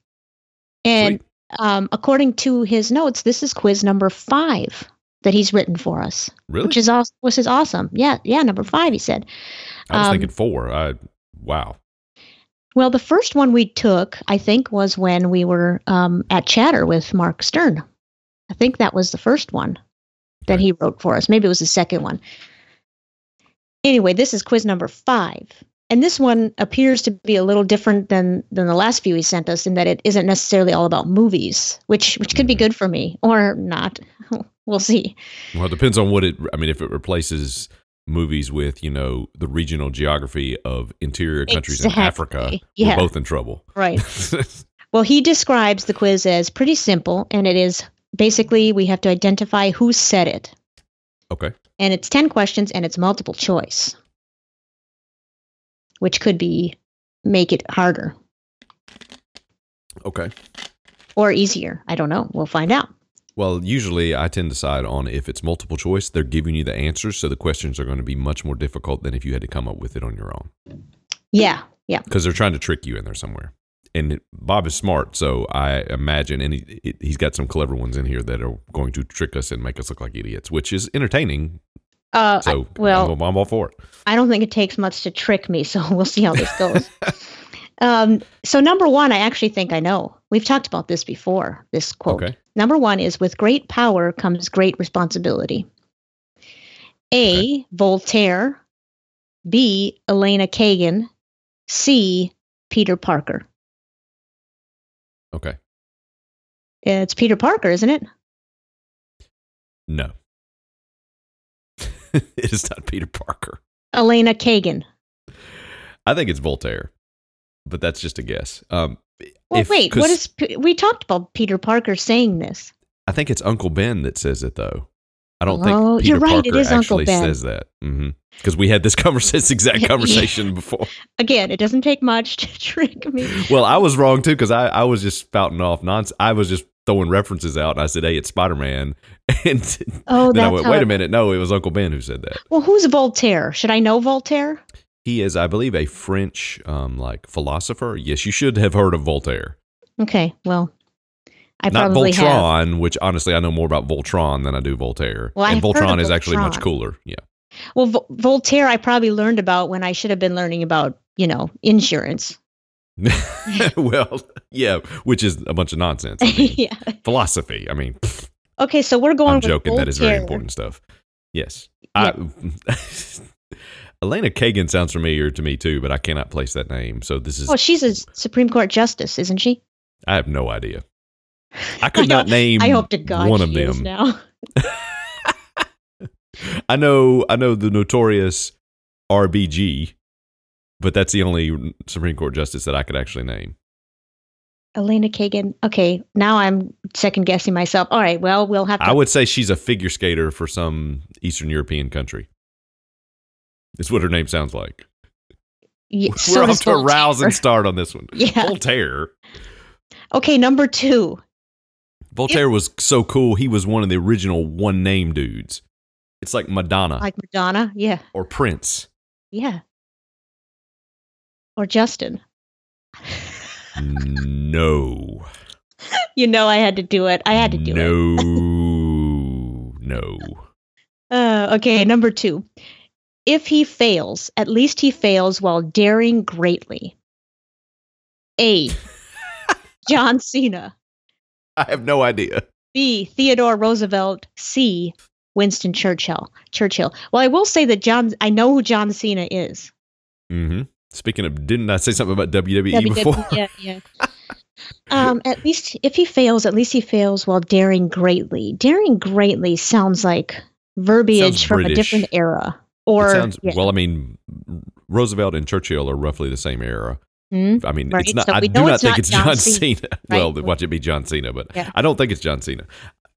And um, according to his notes, this is quiz number five. That he's written for us, really, which is also, which is awesome. Yeah, yeah. Number five, he said. I was um, thinking four. I wow. Well, the first one we took, I think, was when we were um, at Chatter with Mark Stern. I think that was the first one that okay. he wrote for us. Maybe it was the second one. Anyway, this is quiz number five, And this one appears to be a little different than than the last few he sent us in that it isn't necessarily all about movies, which which could be good for me or not. We'll see. Well, it depends on what it, I mean, if it replaces movies with, you know, the regional geography of interior countries exactly. in Africa, yeah. we're both in trouble. Right. Well, he describes the quiz as pretty simple, and it is basically we have to identify who said it. Okay. And it's ten questions, and it's multiple choice, which could be make it harder. Okay. Or easier. I don't know. We'll find out. Well, usually I tend to side on if it's multiple choice, they're giving you the answers, so the questions are going to be much more difficult than if you had to come up with it on your own. Yeah, yeah. Because they're trying to trick you in there somewhere. And Bob is smart, so I imagine, and he, he's got some clever ones in here that are going to trick us and make us look like idiots, which is entertaining. Uh, so I, well, I'm, I'm all for it. I don't think it takes much to trick me, so we'll see how this goes. um, so number one, I actually think I know. We've talked about this before, this quote. Okay. Number one is, with great power comes great responsibility. A, okay. Voltaire. B, Elena Kagan. C, Peter Parker. Okay. It's Peter Parker, isn't it? No. It is not Peter Parker. Elena Kagan. I think it's Voltaire, but that's just a guess. Um, well, if, wait, what is, we talked about Peter Parker saying this. I think it's Uncle Ben that says it, though. I don't oh, think Peter right, Parker actually says that. Because mm-hmm. we had this, converse, this exact conversation yeah. before. Again, it doesn't take much to trick me. Well, I was wrong, too, because I, I was just spouting off nonsense. I was just throwing references out, and I said, hey, it's Spider-Man. And oh, then I went, wait it, a minute. No, it was Uncle Ben who said that. Well, who's Voltaire? Should I know Voltaire? He is, I believe, a French um, like philosopher. Yes, you should have heard of Voltaire. Okay, well. I Not Voltron, have. Which honestly I know more about Voltron than I do Voltaire. Well, and Voltron, Voltron is actually much cooler. Yeah. Well, Vol- Voltaire I probably learned about when I should have been learning about, you know, insurance. Well, yeah, which is a bunch of nonsense. I mean, yeah. Philosophy. I mean. Pfft. Okay, so we're going. I'm with joking. Voltaire. That is very important stuff. Yes. Yeah. I, Elena Kagan sounds familiar to me too, but I cannot place that name. So this is. Well, she's a Supreme Court justice, isn't she? I have no idea. I could I not name I hope to God one of them. Now. I know, I know the notorious R B G, but that's the only Supreme Court justice that I could actually name. Elena Kagan. Okay, now I'm second guessing myself. All right, well, we'll have to. I would say she's a figure skater for some Eastern European country. That's what her name sounds like. Yeah, We're so off to Voltaire. A rousing start on this one. Yeah. Voltaire. Okay, number two. Voltaire was so cool. He was one of the original one name dudes. It's like Madonna. Like Madonna, yeah. Or Prince. Yeah. Or Justin. No. You know I had to do it. I had to do no, it. No. No. Uh, okay, number two. If he fails, at least he fails while daring greatly. A. John Cena. I have no idea. B, Theodore Roosevelt. C, Winston Churchill. Churchill. Well, I will say that John. I know who John Cena is. Mm-hmm. Speaking of, didn't I say something about W W E, W W E before? Yeah, yeah. um, at least if he fails, at least he fails while daring greatly. Daring greatly sounds like verbiage sounds from British. A different era. Or sounds, yeah. Well, I mean, Roosevelt and Churchill are roughly the same era. Mm-hmm. I mean, right. it's not. So I do not it's think not it's John, John Cena. Cena. Right. Well, watch it be John Cena, but yeah. I don't think it's John Cena.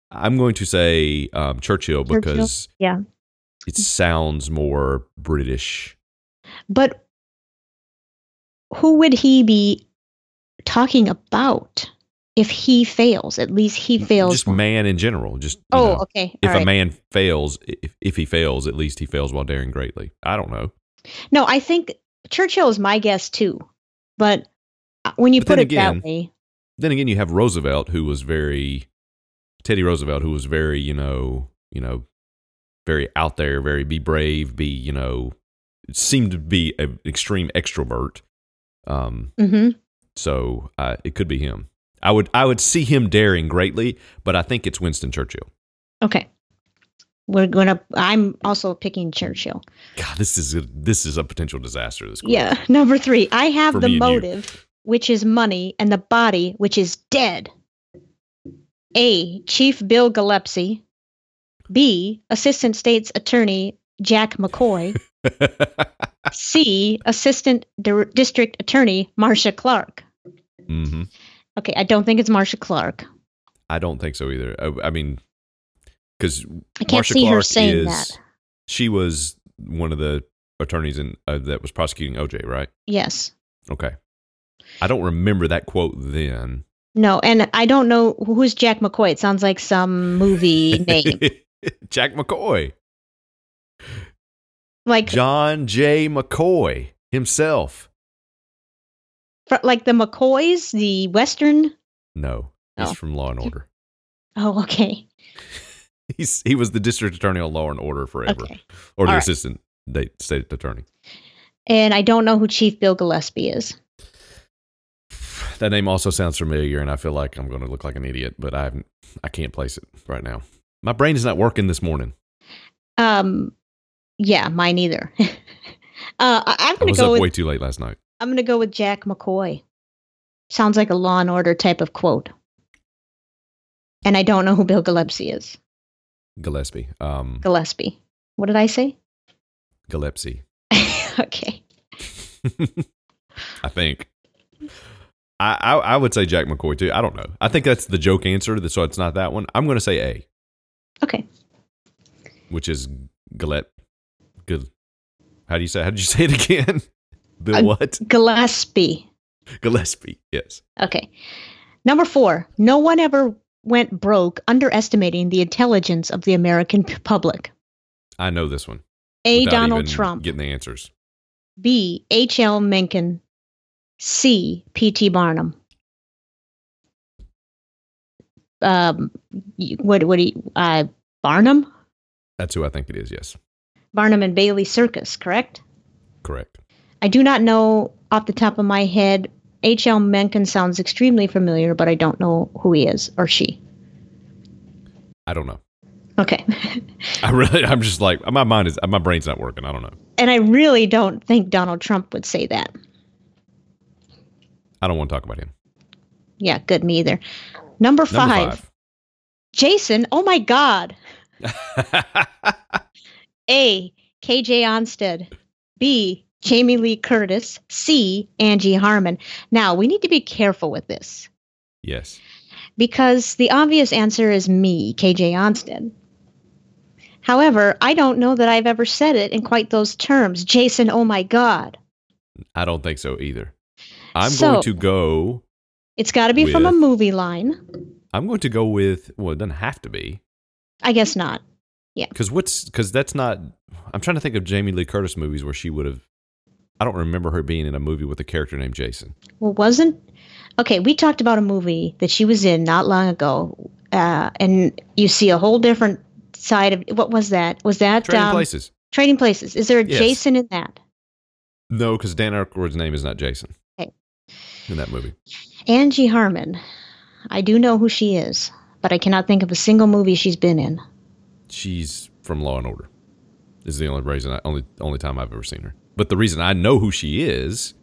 I'm going to say um, Churchill, Churchill because yeah. it sounds more British. But who would he be talking about if he fails? At least he fails. Just man in general. Just oh, know, okay. All if right. a man fails, if if he fails, at least he fails while daring greatly. I don't know. No, I think Churchill is my guess too. But when you but put it again, that way. Then again, you have Roosevelt, who was very, Teddy Roosevelt, who was very, you know, you know, very out there, very be brave, be, you know, seemed to be an extreme extrovert. Um, mm-hmm. So uh, it could be him. I would I would see him daring greatly, but I think it's Winston Churchill. Okay. we're going to, I'm also picking Churchill. God, this is a, this is a potential disaster. This question. Yeah. Number three, I have For the motive, which is money, and the body, which is dead. A, Chief Bill Gillespie. B, Assistant State's Attorney Jack McCoy. C, Assistant Di- District Attorney Marsha Clark. Mm-hmm. Okay, I don't think it's Marsha Clark. I don't think so either. I, I mean, because Marsha Clark her saying is that. She was one of the attorneys in uh, that was prosecuting O J, right? Yes. Okay. I don't remember that quote then. No, and I don't know who's Jack McCoy. It sounds like some movie name. Jack McCoy. Like John J. McCoy himself. Like the McCoys, the Western? No, he's oh. from Law and Order. Oh, okay. He's He was the district attorney on Law and Order forever, okay. or the All assistant right. state attorney. And I don't know who Chief Bill Gillespie is. That name also sounds familiar, and I feel like I'm going to look like an idiot, but I I can't place it right now. My brain is not working this morning. Um, yeah, mine either. uh, I'm going to go up with, way too late last night. I'm going to go with Jack McCoy. Sounds like a Law and Order type of quote. And I don't know who Bill Gillespie is. Gillespie. Um, Gillespie. What did I say? Gillespie. Okay. I think. I, I, I would say Jack McCoy, too. I don't know. I think that's the joke answer, so it's not that one. I'm going to say A. Okay. Which is Gillette. Good. How do you say How did you say it again? The uh, what? Gillespie. Gillespie, yes. Okay. Number four. No one ever went broke underestimating the intelligence of the American public. I know this one. A, without Donald Trump. Getting the answers. B, H L Mencken. C, P T Barnum. Um, what? What do you? Uh, Barnum. That's who I think it is. Yes. Barnum and Bailey Circus, correct? Correct. I do not know off the top of my head. H L Mencken sounds extremely familiar, but I don't know who he is or she. I don't know. Okay. I really, I'm just like my mind is, my brain's not working. I don't know. And I really don't think Donald Trump would say that. I don't want to talk about him. Yeah, good, me either. Number five. Number five. Jason, oh my God. A, K J Onstead. B, Jamie Lee Curtis. C, Angie Harmon. Now, we need to be careful with this. Yes. Because the obvious answer is me, K J Onstead. However, I don't know that I've ever said it in quite those terms. Jason, oh my God. I don't think so either. I'm so, going to go. It's got to be with, from a movie line. I'm going to go with. Well, it doesn't have to be. I guess not. Yeah. Because what's because that's not. I'm trying to think of Jamie Lee Curtis movies where she would have. I don't remember her being in a movie with a character named Jason. Well, wasn't okay. We talked about a movie that she was in not long ago, uh, and you see a whole different side of what was that? Was that Trading um, Places? Trading Places. Is there a yes. Jason in that? No, because Dan Aykroyd's name is not Jason. In that movie. Angie Harmon. I do know who she is, but I cannot think of a single movie she's been in. She's from Law and Order. This is the only reason I, only only time I've ever seen her. But the reason I know who she is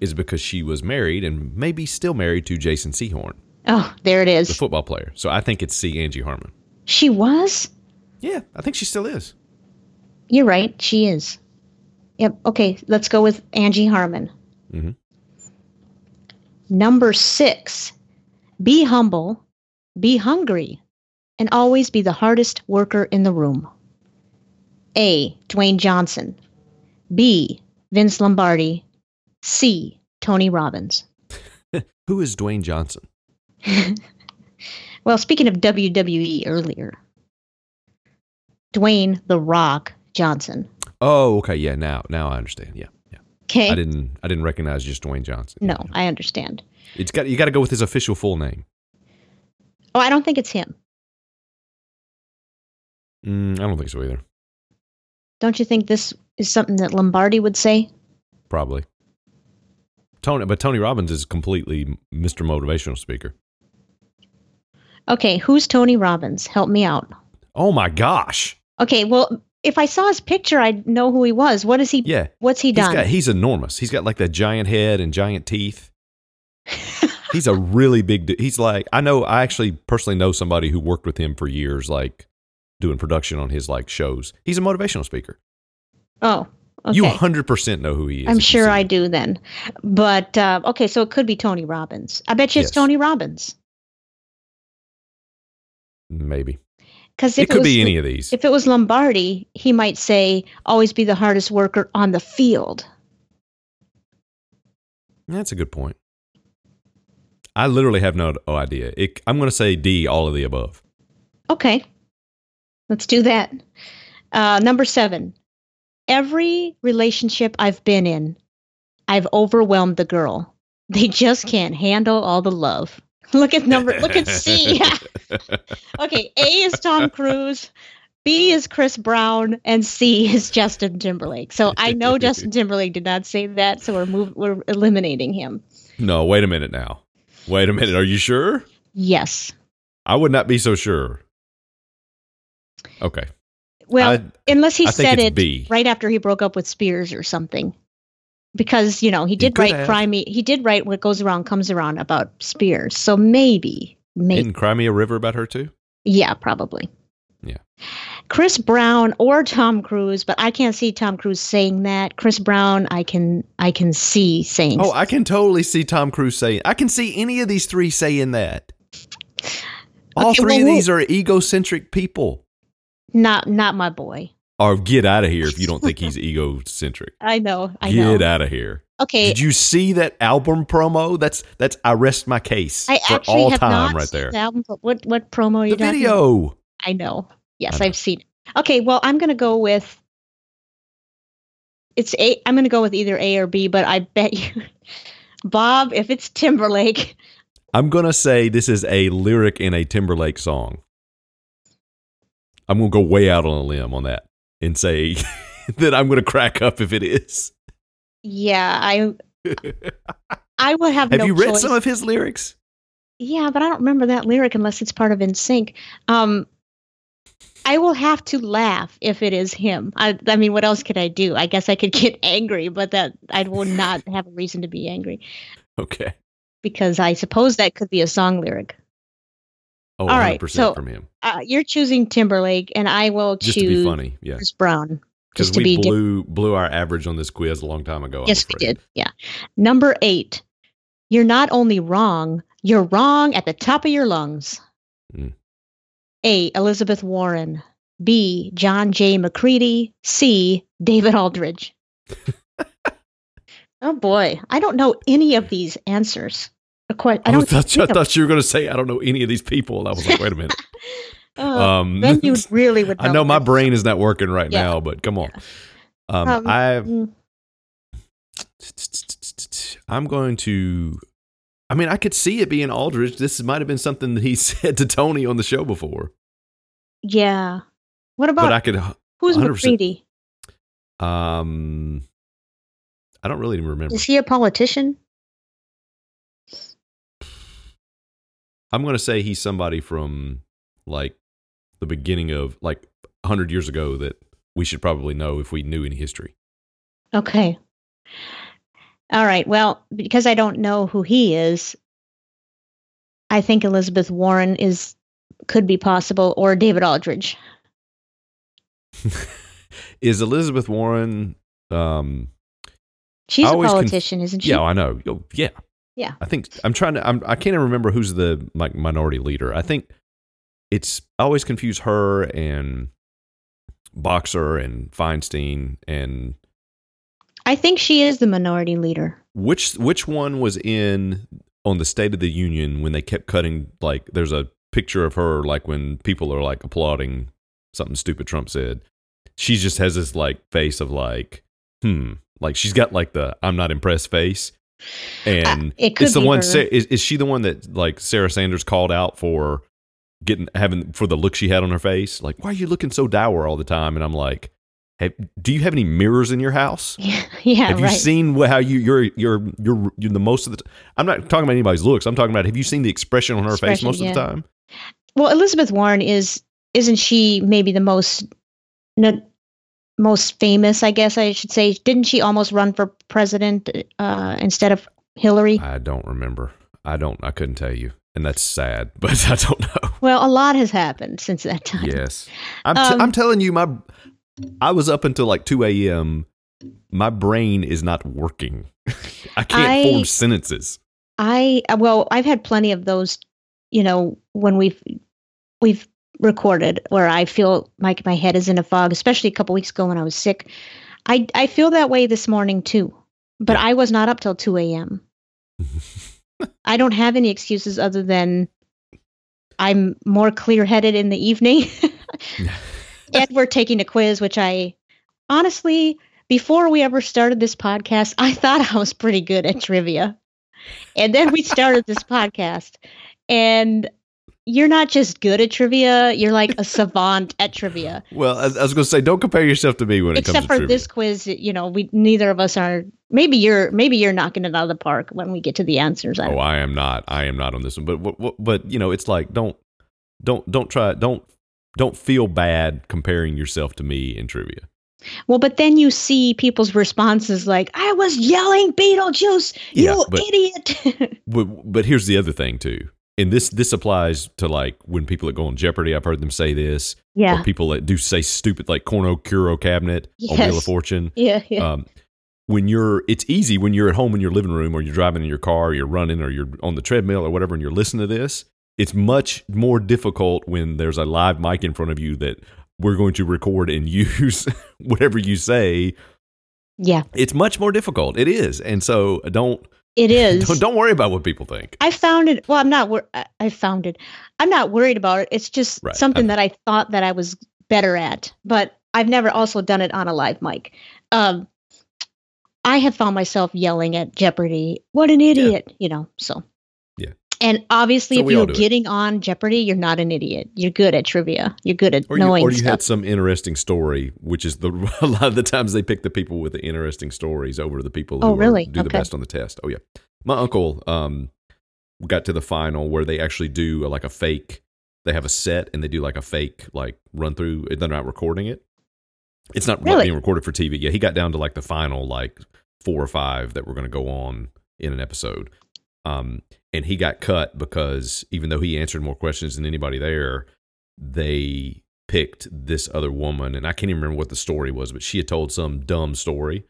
is because she was married and maybe still married to Jason Sehorn. Oh, there it is. The football player. So I think it's C, Angie Harmon. She was? Yeah, I think she still is. You're right. She is. Yep. Okay, let's go with Angie Harmon. Mm-hmm. Number six, be humble, be hungry, and always be the hardest worker in the room. A, Dwayne Johnson. B, Vince Lombardi. C, Tony Robbins. Who is Dwayne Johnson? Well, speaking of W W E earlier, Dwayne The Rock Johnson. Oh, okay. Yeah, now now I understand. Yeah. Okay. I didn't. I didn't recognize just Dwayne Johnson. No, know. I understand. It's got. You got to go with his official full name. Oh, I don't think it's him. Mm, I don't think so either. Don't you think this is something that Lombardi would say? Probably. Tony, but Tony Robbins is completely Mister Motivational Speaker. Okay, who's Tony Robbins? Help me out. Oh my gosh! Okay, well, if I saw his picture, I'd know who he was. What is he? Yeah. What's he done? He's, got, he's enormous. He's got like that giant head and giant teeth. He's a really big dude. He's like, I know, I actually personally know somebody who worked with him for years, like doing production on his like shows. He's a motivational speaker. Oh, okay. You one hundred percent know who he is. I'm sure I do then. But, uh, okay, so it could be Tony Robbins. I bet you yes. It's Tony Robbins. Maybe. Because it could be any of these. If it was Lombardi, he might say, always be the hardest worker on the field. That's a good point. I literally have no idea. It, I'm going to say D, all of the above. Okay. Let's do that. Uh, number seven. Every relationship I've been in, I've overwhelmed the girl. They just can't handle all the love. Look at number. Look at C. Okay, A is Tom Cruise, B is Chris Brown, and C is Justin Timberlake. So I know Justin Timberlake did not say that, so we're move, we're eliminating him. No, wait a minute now. Wait a minute. Are you sure? Yes. I would not be so sure. Okay. Well, I, unless he I said it B. right after he broke up with Spears or something. Because, you know, he did write have. Cry Me. He did write What Goes Around Comes Around about Spears. So maybe, maybe. Didn't Cry Me a River about her too? Yeah, probably. Yeah. Chris Brown or Tom Cruise, but I can't see Tom Cruise saying that. Chris Brown, I can I can see saying. Oh, I can totally see Tom Cruise saying. I can see any of these three saying that. All okay, three well, of these are egocentric people. Not not my boy. Or get out of here if you don't think he's egocentric. I know. I get know. Get out of here. Okay. Did you see that album promo? That's that's I rest my case I for all have time not right seen there. The album, what what promo are you doing? The video. Know? I know. Yes, I know. I've seen it. Okay, well, I'm going to go with it's A I'm going to go with either A or B, but I bet you Bob, if it's Timberlake. I'm going to say this is a lyric in a Timberlake song. I'm going to go way out on a limb on that. And say that I'm going to crack up if it is. Yeah, I. I would have. Have no you read choice. Some of his lyrics? Yeah, but I don't remember that lyric unless it's part of N Sync. Um, I will have to laugh if it is him. I, I mean, what else could I do? I guess I could get angry, but that I will not have a reason to be angry. Okay. Because I suppose that could be a song lyric. Oh, all right, so from him. Uh, you're choosing Timberlake, and I will just choose to be funny. Yes. Chris Brown. Because we be blew different. blew our average on this quiz a long time ago. Yes, we did. Yeah. Number eight, you're not only wrong, you're wrong at the top of your lungs. Mm. A, Elizabeth Warren. B, John J. McCready. C, David Aldridge. Oh, boy. I don't know any of these answers. Quite, I, don't I, thought, I thought you were going to say, I don't know any of these people. And I was like, wait a minute. oh, um, then you really would know. I know my brain is not working right yeah. now, but come on. Yeah. Um, um, I, I'm going to, I mean, I could see it being Aldridge. This might have been something that he said to Tony on the show before. Yeah. What about, but I could, who's McCready? Um, I don't really remember. Is he a politician? I'm going to say he's somebody from like the beginning of like one hundred years ago that we should probably know if we knew any history. Okay. All right. Well, because I don't know who he is, I think Elizabeth Warren is could be possible or David Aldridge. Is Elizabeth Warren? Um, She's a politician, conf- isn't she? Yeah, I know. Yeah. Yeah, I think I'm trying to. I'm, I can't even remember who's the like minority leader. I think it's I always confuse her and Boxer and Feinstein and. I think she is the minority leader. Which which one was in on the State of the Union when they kept cutting? Like, there's a picture of her like when people are like applauding something stupid Trump said. She just has this like face of like hmm, like she's got like the I'm not impressed face. And uh, it it's the one. Sa- is, is she the one that like Sarah Sanders called out for getting having for the look she had on her face? Like, why are you looking so dour all the time? And I'm like, hey, do you have any mirrors in your house? Yeah, yeah. Have you right. seen how you you're, you're you're you're the most of the? T- I'm not talking about anybody's looks. I'm talking about have you seen the expression on her expression, face most yeah. of the time? Well, Elizabeth Warren is isn't she maybe the most n- most famous, I guess I should say. Didn't she almost run for president uh, instead of Hillary? I don't remember. I don't. I couldn't tell you. And that's sad, but I don't know. Well, a lot has happened since that time. Yes. I'm, t- um, I'm telling you, my I was up until like two a.m. My brain is not working. I can't I, form sentences. I well, I've had plenty of those, you know, when we've we've recorded where I feel like my head is in a fog, especially a couple weeks ago when I was sick. I, I feel that way this morning, too. But I was not up till two a.m. I don't have any excuses other than I'm more clear-headed in the evening. And we're taking a quiz, which I honestly, before we ever started this podcast, I thought I was pretty good at trivia. And then we started this podcast. And you're not just good at trivia, you're like a savant at trivia. Well, I, I was going to say, don't compare yourself to me when Except it comes to trivia. Except for this quiz, you know, we neither of us are. Maybe you're maybe you're knocking it out of the park when we get to the answers. I oh, know. I am not. I am not on this one. But, but but you know, it's like don't don't don't try don't don't feel bad comparing yourself to me in trivia. Well, but then you see people's responses like, "I was yelling Beetlejuice, yeah, you but, idiot." but but here's the other thing too. And this this applies to like when people that go on Jeopardy, I've heard them say this. Yeah. Or people that do say stupid like Corno Curo Cabinet yes. on Wheel of Fortune. Yeah, yeah. Um, when you're, it's easy when you're at home in your living room or you're driving in your car or you're running or you're on the treadmill or whatever and you're listening to this. It's much more difficult when there's a live mic in front of you that we're going to record and use whatever you say. Yeah. It's much more difficult. It is. And so don't. It is. Don't, don't worry about what people think. I found it. Well, I'm not. Wor- I found it. I'm not worried about it. It's just right. something I, that I thought that I was better at, but I've never also done it on a live mic. Um, I have found myself yelling at Jeopardy. What an idiot, yeah. you know. So. Yeah. And obviously, so if you're getting it. on Jeopardy, you're not an idiot. You're good at trivia. You're good at or knowing. You, or you stuff. had some interesting story, which is the a lot of the times they pick the people with the interesting stories over the people who oh, really? are, do okay. the best on the test. Oh yeah, my uncle um got to the final where they actually do like a fake. They have a set and they do like a fake like run through. They're not recording it. It's not really? being recorded for T V. Yeah, he got down to like the final like four or five that were going to go on in an episode. Um, and he got cut because even though he answered more questions than anybody there, they picked this other woman. And I can't even remember what the story was, but she had told some dumb story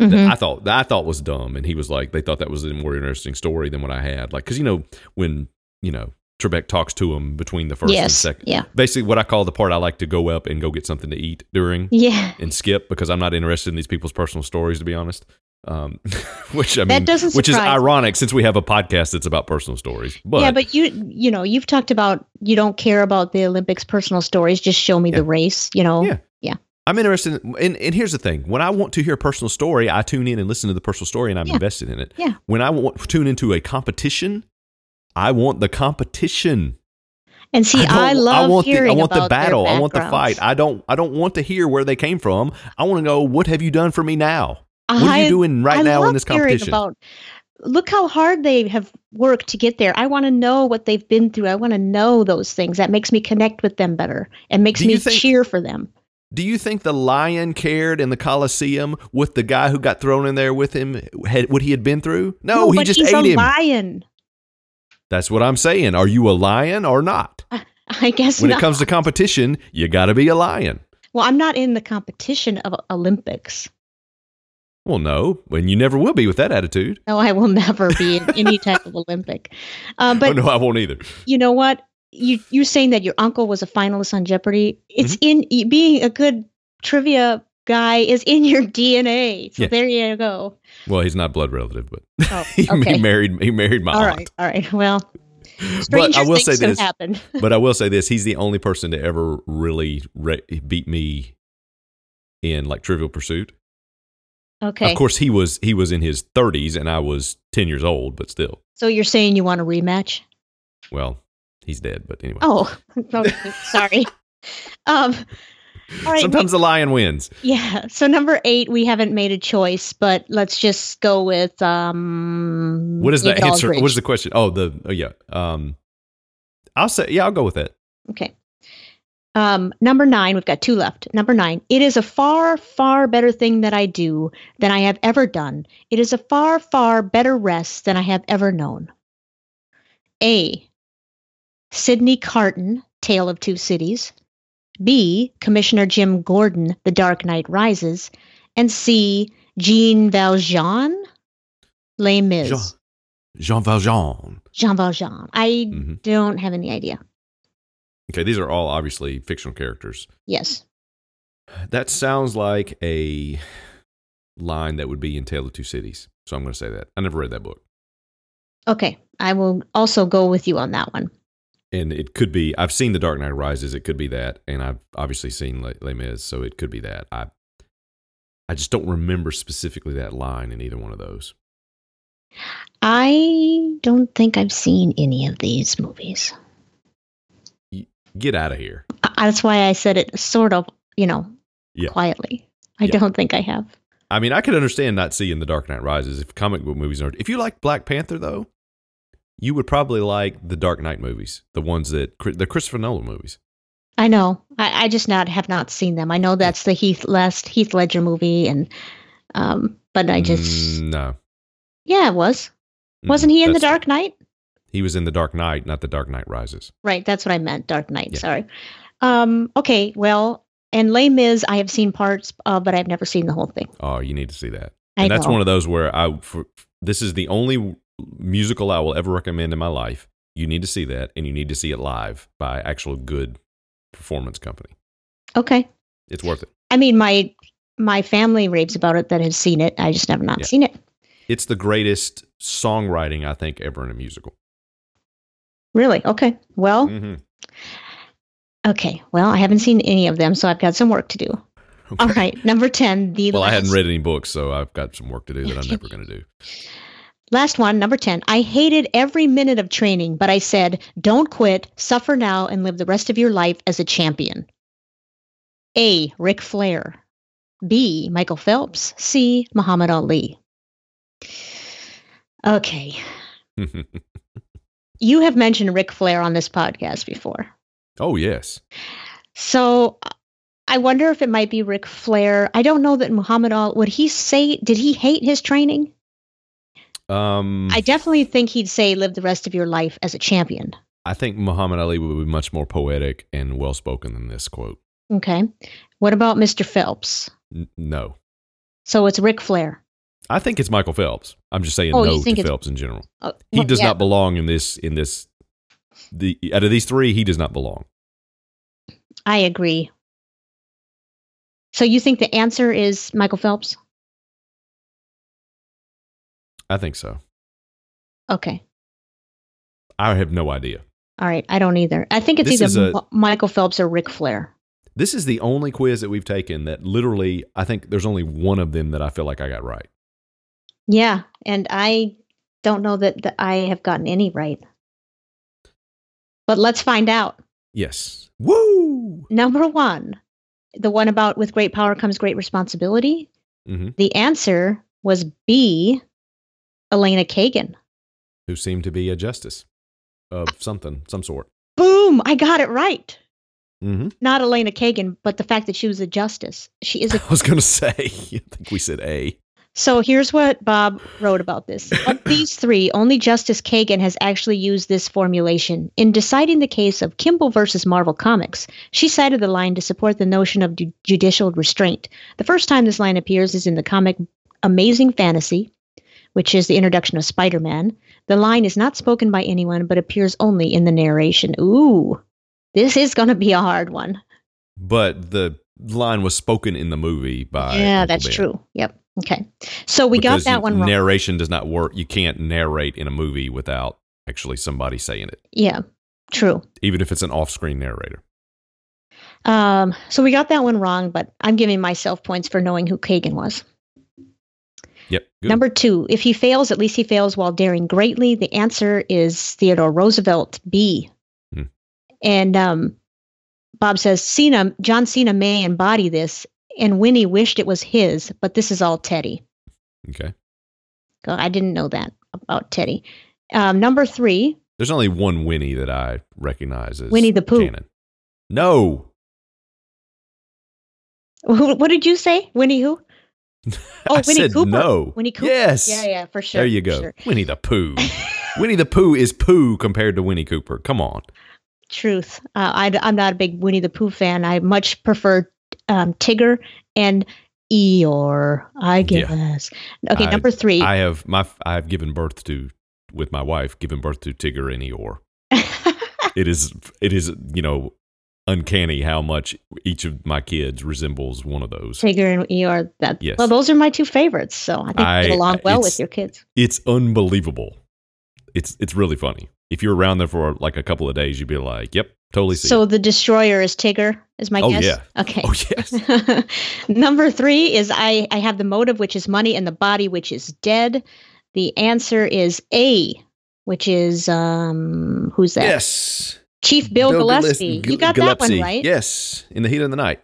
mm-hmm. that I thought that I thought was dumb. And he was like, they thought that was a more interesting story than what I had. Like, cause you know, when, you know, Trebek talks to him between the first yes, and second. Yeah. Basically what I call the part I like to go up and go get something to eat during yeah. and skip because I'm not interested in these people's personal stories, to be honest. Um, which I mean, that which is ironic me. since we have a podcast that's about personal stories. But yeah, but you, you know, you've talked about you don't care about the Olympics personal stories. Just show me yeah. the race, you know? Yeah. yeah. I'm interested. In, and, and here's the thing. When I want to hear a personal story, I tune in and listen to the personal story and I'm yeah. invested in it. Yeah. When I want to tune into a competition, I want the competition. And see, I, I love I want hearing the, I want about the battle. I want the fight. I don't, I don't want to hear where they came from. I want to know, what have you done for me now? What are you doing right I, I now in this competition? About, look how hard they have worked to get there. I want to know what they've been through. I want to know those things. That makes me connect with them better and makes me think, cheer for them. Do you think the lion cared in the Coliseum with the guy who got thrown in there with him, had, what he had been through? No, no he but just he's ate a him. lion. That's what I'm saying. Are you a lion or not? I, I guess when not. When it comes to competition, you got to be a lion. Well, I'm not in the competition of Olympics. Well, no, and you never will be with that attitude. No, I will never be in any type of Olympic. Uh, but oh, no, I won't either. You know what? You, you're saying that your uncle was a finalist on Jeopardy. It's mm-hmm. in being a good trivia guy is in your D N A. So yeah. there you go. Well, he's not blood relative, but oh, okay. he married he married my all aunt. Right, all right. Well, stranger but things have happened. But I will say this: he's the only person to ever really re- beat me in like Trivial Pursuit. Okay. Of course, he was he was in his thirties, and I was ten years old, but still. So you're saying you want a rematch? Well, he's dead, but anyway. Oh, okay. Sorry. Um, all right, Sometimes we, the lion wins. Yeah. So number eight, we haven't made a choice, but let's just go with. Um, what is the answer? What is the question? Oh, the oh yeah. Um, I'll say yeah. I'll go with that. Okay. Um, number nine, we've got two left. Number nine, it is a far, far better thing that I do than I have ever done. It is a far, far better rest than I have ever known. A, Sydney Carton, Tale of Two Cities. B, Commissioner Jim Gordon, The Dark Knight Rises. And C, Jean Valjean, Les Mis. Jean, Jean Valjean. Jean Valjean. I mm-hmm. don't have any idea. Okay, these are all obviously fictional characters. Yes. That sounds like a line that would be in Tale of Two Cities. So I'm going to say that. I never read that book. Okay, I will also go with you on that one. And it could be, I've seen The Dark Knight Rises, it could be that. And I've obviously seen Les, Les Mis, so it could be that. I I just don't remember specifically that line in either one of those. I don't think I've seen any of these movies. Get out of here. That's why I said it sort of, you know, yeah. quietly. I yeah. don't think I have. I mean, I could understand not seeing The Dark Knight Rises if comic book movies aren't. If you like Black Panther, though, you would probably like the Dark Knight movies, the ones that, the Christopher Nolan movies. I know. I, I just not have not seen them. I know that's the Heath last Heath Ledger movie, and um, but I just... Mm, no. Yeah, it was. Mm, Wasn't he in The Dark Knight? He was in The Dark Knight, not The Dark Knight Rises. Right. That's what I meant. Dark Knight. Yeah. Sorry. Um, okay. Well, and Les Mis, I have seen parts, uh, but I've never seen the whole thing. Oh, you need to see that. And I that's know. one of those where I, for, this is the only musical I will ever recommend in my life. You need to see that, and you need to see it live by actual good performance company. Okay. It's worth it. I mean, my, my family raves about it that has seen it. I just have not yeah. seen it. It's the greatest songwriting, I think, ever in a musical. Really? Okay. Well, mm-hmm. okay. Well, I haven't seen any of them, so I've got some work to do. Okay. All right. Number ten. The well, last. I hadn't read any books, so I've got some work to do that I'm never going to do. Last one, number ten. I hated every minute of training, but I said, don't quit, suffer now, and live the rest of your life as a champion. A, Ric Flair. B, Michael Phelps. C, Muhammad Ali. Okay. You have mentioned Ric Flair on this podcast before. Oh, yes. So I wonder if it might be Ric Flair. I don't know that Muhammad Ali, would he say, did he hate his training? Um, I definitely think he'd say live the rest of your life as a champion. I think Muhammad Ali would be much more poetic and well-spoken than this quote. Okay. What about Mister Phelps? N- no. So it's Ric Flair. I think it's Michael Phelps. I'm just saying oh, no to Phelps in general. Uh, well, he does yeah. not belong in this, in this, the, out of these three, he does not belong. I agree. So you think the answer is Michael Phelps? I think so. Okay. I have no idea. All right. I don't either. I think it's this either a, Michael Phelps or Ric Flair. This is the only quiz that we've taken that literally, I think there's only one of them that I feel like I got right. Yeah, and I don't know that, that I have gotten any right. But let's find out. Yes. Woo! Number one, the one about with great power comes great responsibility. Mm-hmm. The answer was B, Elena Kagan. Who seemed to be a justice of something, some sort. Boom! I got it right. Mm-hmm. Not Elena Kagan, but the fact that she was a justice. She is. A- I was going to say, I think we said A. So here's what Bob wrote about this. Of these three, only Justice Kagan has actually used this formulation. In deciding the case of Kimball versus Marvel Comics, she cited the line to support the notion of du- judicial restraint. The first time this line appears is in the comic Amazing Fantasy, which is the introduction of Spider-Man. The line is not spoken by anyone, but appears only in the narration. Ooh, this is going to be a hard one. But the line was spoken in the movie by... Yeah, Uncle that's Ben. True. Yep. Okay. So we because got that one wrong. Narration does not work. You can't narrate in a movie without actually somebody saying it. Yeah, true. Even if it's an off-screen narrator. Um. So we got that one wrong, but I'm giving myself points for knowing who Kagan was. Yep. Good. Number two, if he fails, at least he fails while daring greatly. The answer is Theodore Roosevelt, B. Hmm. And um, Bob says, Cena, John Cena may embody this. And Winnie wished it was his, but this is all Teddy. Okay. I didn't know that about Teddy. Um, number three. There's only one Winnie that I recognize as Winnie the Pooh. Canon. No. What did you say? Winnie who? Oh, I Winnie said Cooper. No. Winnie Cooper. Yes. Yeah, yeah, for sure. There you go. Sure. Winnie the Pooh. Winnie the Pooh is poo compared to Winnie Cooper. Come on. Truth. Uh, I, I'm not a big Winnie the Pooh fan. I much prefer um, Tigger and Eeyore. I guess. Yeah. Okay, I, number three. I have my I have given birth to with my wife, given birth to Tigger and Eeyore. It is it is you know. Uncanny how much each of my kids resembles one of those. Tigger and Eeyore. That, yes. Well, those are my two favorites, so I think I, you get along well with your kids. It's unbelievable. It's it's really funny. If you're around them for like a couple of days, you'd be like, yep, totally see So it. The destroyer is Tigger, is my oh, guess? Yeah. Okay. Oh, yes. Number three is I, I have the motive, which is money, and the body, which is dead. The answer is A, which is, um, who's that? Yes. Chief Bill, Bill Gillespie. Gillespie. You got Gillespie. That one right. Yes, in the heat of the night.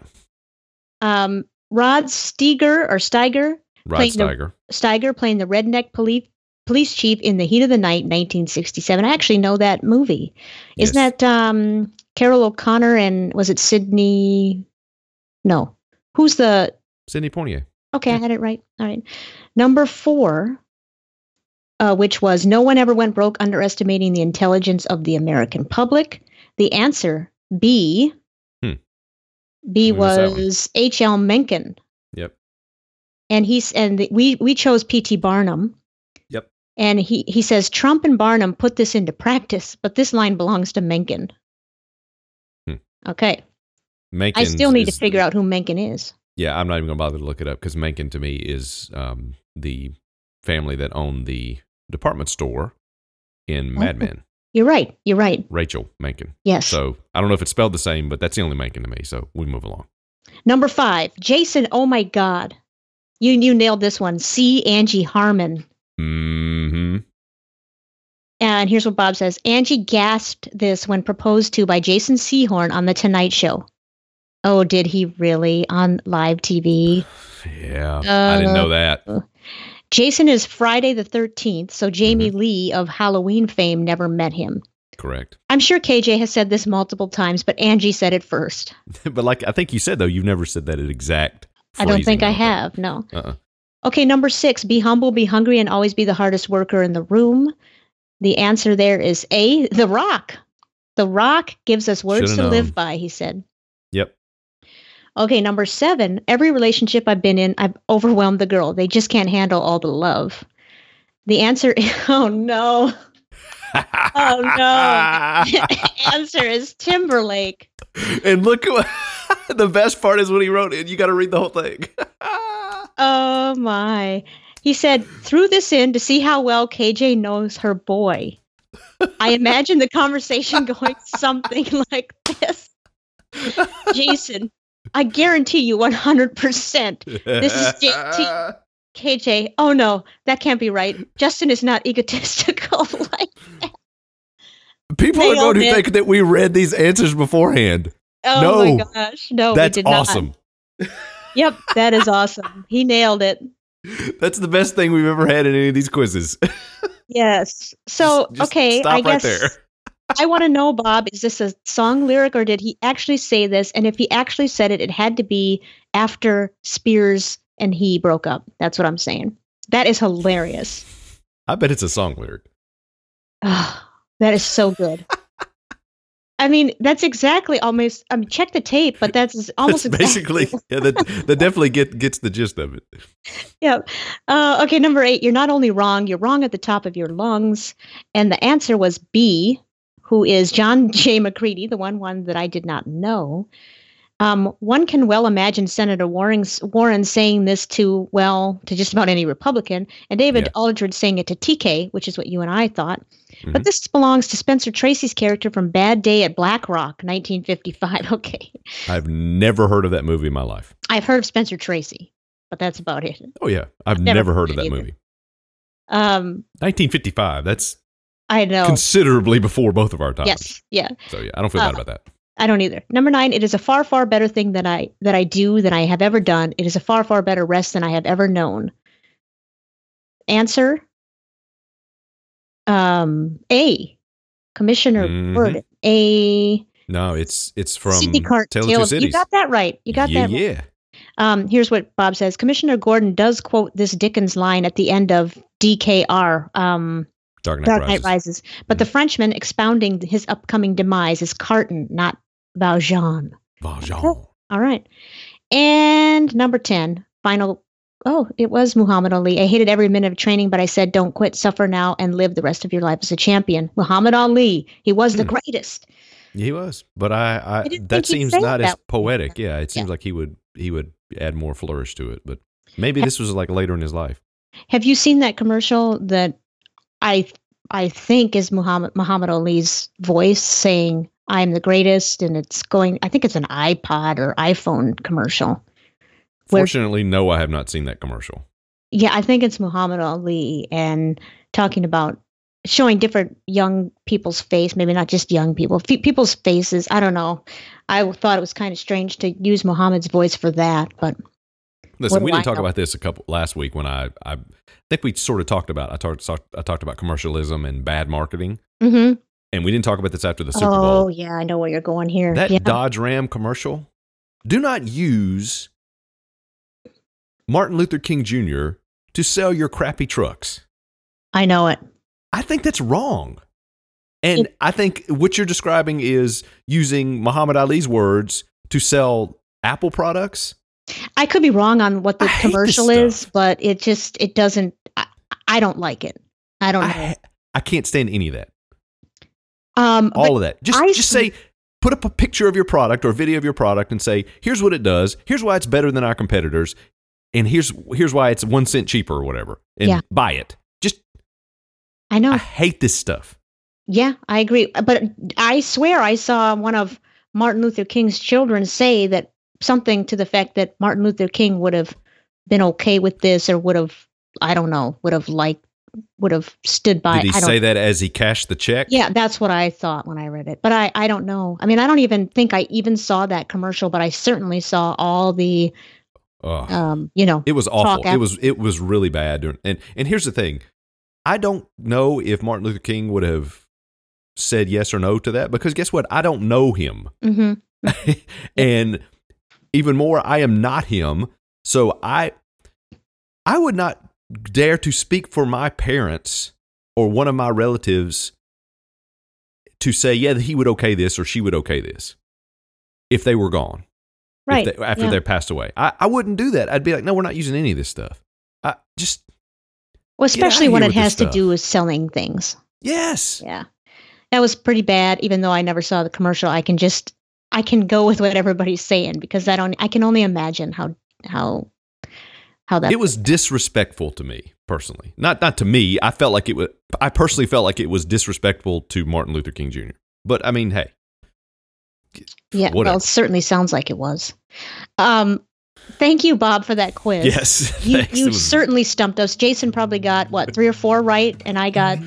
Um, Rod Steiger or Steiger. Rod Steiger. The, Steiger playing the redneck police police chief in the heat of the night, nineteen sixty-seven. I actually know that movie. Isn't yes. that um, Carol O'Connor and was it Sidney? No, who's the Sidney Poitier? Okay, I had it right. All right, number four. Uh, which was no one ever went broke underestimating the intelligence of the American public. The answer, B. Hmm. B was H L Mencken. Yep. And he's and the, we we chose P T Barnum. Yep. And he he says Trump and Barnum put this into practice, but this line belongs to Mencken. Hmm. Okay. Mencken. I still need is, to figure out who Mencken is. Yeah, I'm not even going to bother to look it up because Mencken to me is um, the family that owned the department store in Mad Men. You're right. You're right. Rachel Mencken. Yes. So I don't know if it's spelled the same, but that's the only Mencken to me. So we move along. Number five, Jason. Oh my God. You, you nailed this one. C, Angie Harmon. Mm-hmm. And here's what Bob says. Angie gasped this when proposed to by Jason Sehorn on The Tonight Show. Oh, did he really on live T V? Yeah. Uh, I didn't know that. Jason is Friday the thirteenth, so Jamie mm-hmm. Lee of Halloween fame never met him. Correct. I'm sure K J has said this multiple times, but Angie said it first. But like I think you said, though, you've never said that exact phrasing. I don't think I have, no. Uh-uh. Okay, number six, be humble, be hungry, and always be the hardest worker in the room. The answer there is A, The Rock. The Rock gives us words Should've to known. Live by, he said. Yep. Okay, number seven, every relationship I've been in, I've overwhelmed the girl. They just can't handle all the love. The answer is, oh, no. Oh, no. The answer is Timberlake. And look, the best part is when he wrote it. You got to read the whole thing. Oh, my. He said, threw this in to see how well K J knows her boy. I imagine the conversation going something like this. Jason. I guarantee you one hundred percent. This is J T. K J. Oh, no, that can't be right. Justin is not egotistical like that. People they are going to it. Think that we read these answers beforehand. Oh, no, my gosh. No, that's we did awesome. Not. Yep, that is awesome. He nailed it. That's the best thing we've ever had in any of these quizzes. Yes. So, just, just okay, stop I right guess. There. I want to know, Bob, is this a song lyric or did he actually say this? And if he actually said it, it had to be after Spears and he broke up. That's what I'm saying. That is hilarious. I bet it's a song lyric. Oh, that is so good. I mean, that's exactly almost, I mean, check the tape, but that's almost that's exactly. Basically, yeah, that, that definitely get, gets the gist of it. Yeah. Uh, okay, number eight, you're not only wrong, you're wrong at the top of your lungs. And the answer was B. Who is John J. McCreedy, the one one that I did not know. Um, one can well imagine Senator Warren's, Warren saying this to, well, to just about any Republican, and David yeah. Aldridge saying it to T K, which is what you and I thought. Mm-hmm. But this belongs to Spencer Tracy's character from Bad Day at Black Rock, nineteen fifty-five. Okay. I've never heard of that movie in my life. I've heard of Spencer Tracy, but that's about it. Oh, yeah. I've, I've never, never heard, heard of that either. Movie. Um, nineteen fifty-five, that's... I know. Considerably before both of our times. Yes. Yeah. So yeah, I don't feel uh, bad about that. I don't either. Number nine, it is a far, far better thing that I that I do than I have ever done. It is a far, far better rest than I have ever known. Answer. Um, A. Commissioner mm-hmm. Word. A. No, it's it's from Sidney Cart- Tale of Two Cities. You got that right. You got yeah, that right. Yeah. Um, here's what Bob says. Commissioner Gordon does quote this Dickens line at the end of D K R, um, Dark Knight, Dark Knight Rises. Rises. But mm. the Frenchman expounding his upcoming demise is Carton, not Valjean. Valjean. Oh, all right. And number ten, final. Oh, it was Muhammad Ali. I hated every minute of training, but I said, don't quit, suffer now, and live the rest of your life as a champion. Muhammad Ali. He was the mm. greatest. He was, but I, I, I that seems not that as poetic. Yeah, it seems yeah. like he would he would add more flourish to it. But maybe have, this was like later in his life. Have you seen that commercial that I I think is Muhammad Muhammad Ali's voice saying, "I'm the greatest," and it's going? I think it's an iPod or iPhone commercial. Fortunately, where, no, I have not seen that commercial. Yeah, I think it's Muhammad Ali and talking about. Showing different young people's face, maybe not just young people, fe- people's faces. I don't know. I thought it was kind of strange to use Muhammad's voice for that, but listen, we didn't I talk know? about this a couple last week when I, I think we sort of talked about. I talked I talked about commercialism and bad marketing, mm-hmm. and we didn't talk about this after the Super oh, Bowl. Oh yeah, I know where you're going here. That yeah. Dodge Ram commercial. Do not use Martin Luther King Junior to sell your crappy trucks. I know it. I think that's wrong. And it, I think what you're describing is using Muhammad Ali's words to sell Apple products. I could be wrong on what the I commercial is, but it just, it doesn't, I, I don't like it. I don't know. I, I can't stand any of that. Um, All of that. Just, I, just say, put up a picture of your product or a video of your product and say, here's what it does. Here's why it's better than our competitors. And here's, here's why it's one cent cheaper or whatever. And yeah. buy it. I know. I hate this stuff. Yeah, I agree. But I swear I saw one of Martin Luther King's children say that something to the fact that Martin Luther King would have been okay with this or would have, I don't know, would have liked, would have stood by. Did he I don't, say that as he cashed the check? Yeah, that's what I thought when I read it. But I, I don't know. I mean, I don't even think I even saw that commercial, but I certainly saw all the, oh, um, you know. It was awful. It was, it was really bad. And, and here's the thing. I don't know if Martin Luther King would have said yes or no to that, because guess what? I don't know him. Mm-hmm. And even more, I am not him. So I I would not dare to speak for my parents or one of my relatives to say, yeah, he would okay this or she would okay this if they were gone. Right. They, after yeah. they passed away. I, I wouldn't do that. I'd be like, no, we're not using any of this stuff. I just... Well, especially when it has to do with selling things. Yes. Yeah. That was pretty bad, even though I never saw the commercial. I can just, I can go with what everybody's saying because I don't, I can only imagine how, how, how that. It was disrespectful to me personally. Not, not to me. I felt like it was, I personally felt like it was disrespectful to Martin Luther King Junior But I mean, hey. Yeah. Whatever. Well, it certainly sounds like it was. Um, Thank you, Bob, for that quiz. Yes. You, you certainly stumped us. Jason probably got, what, three or four right? And I got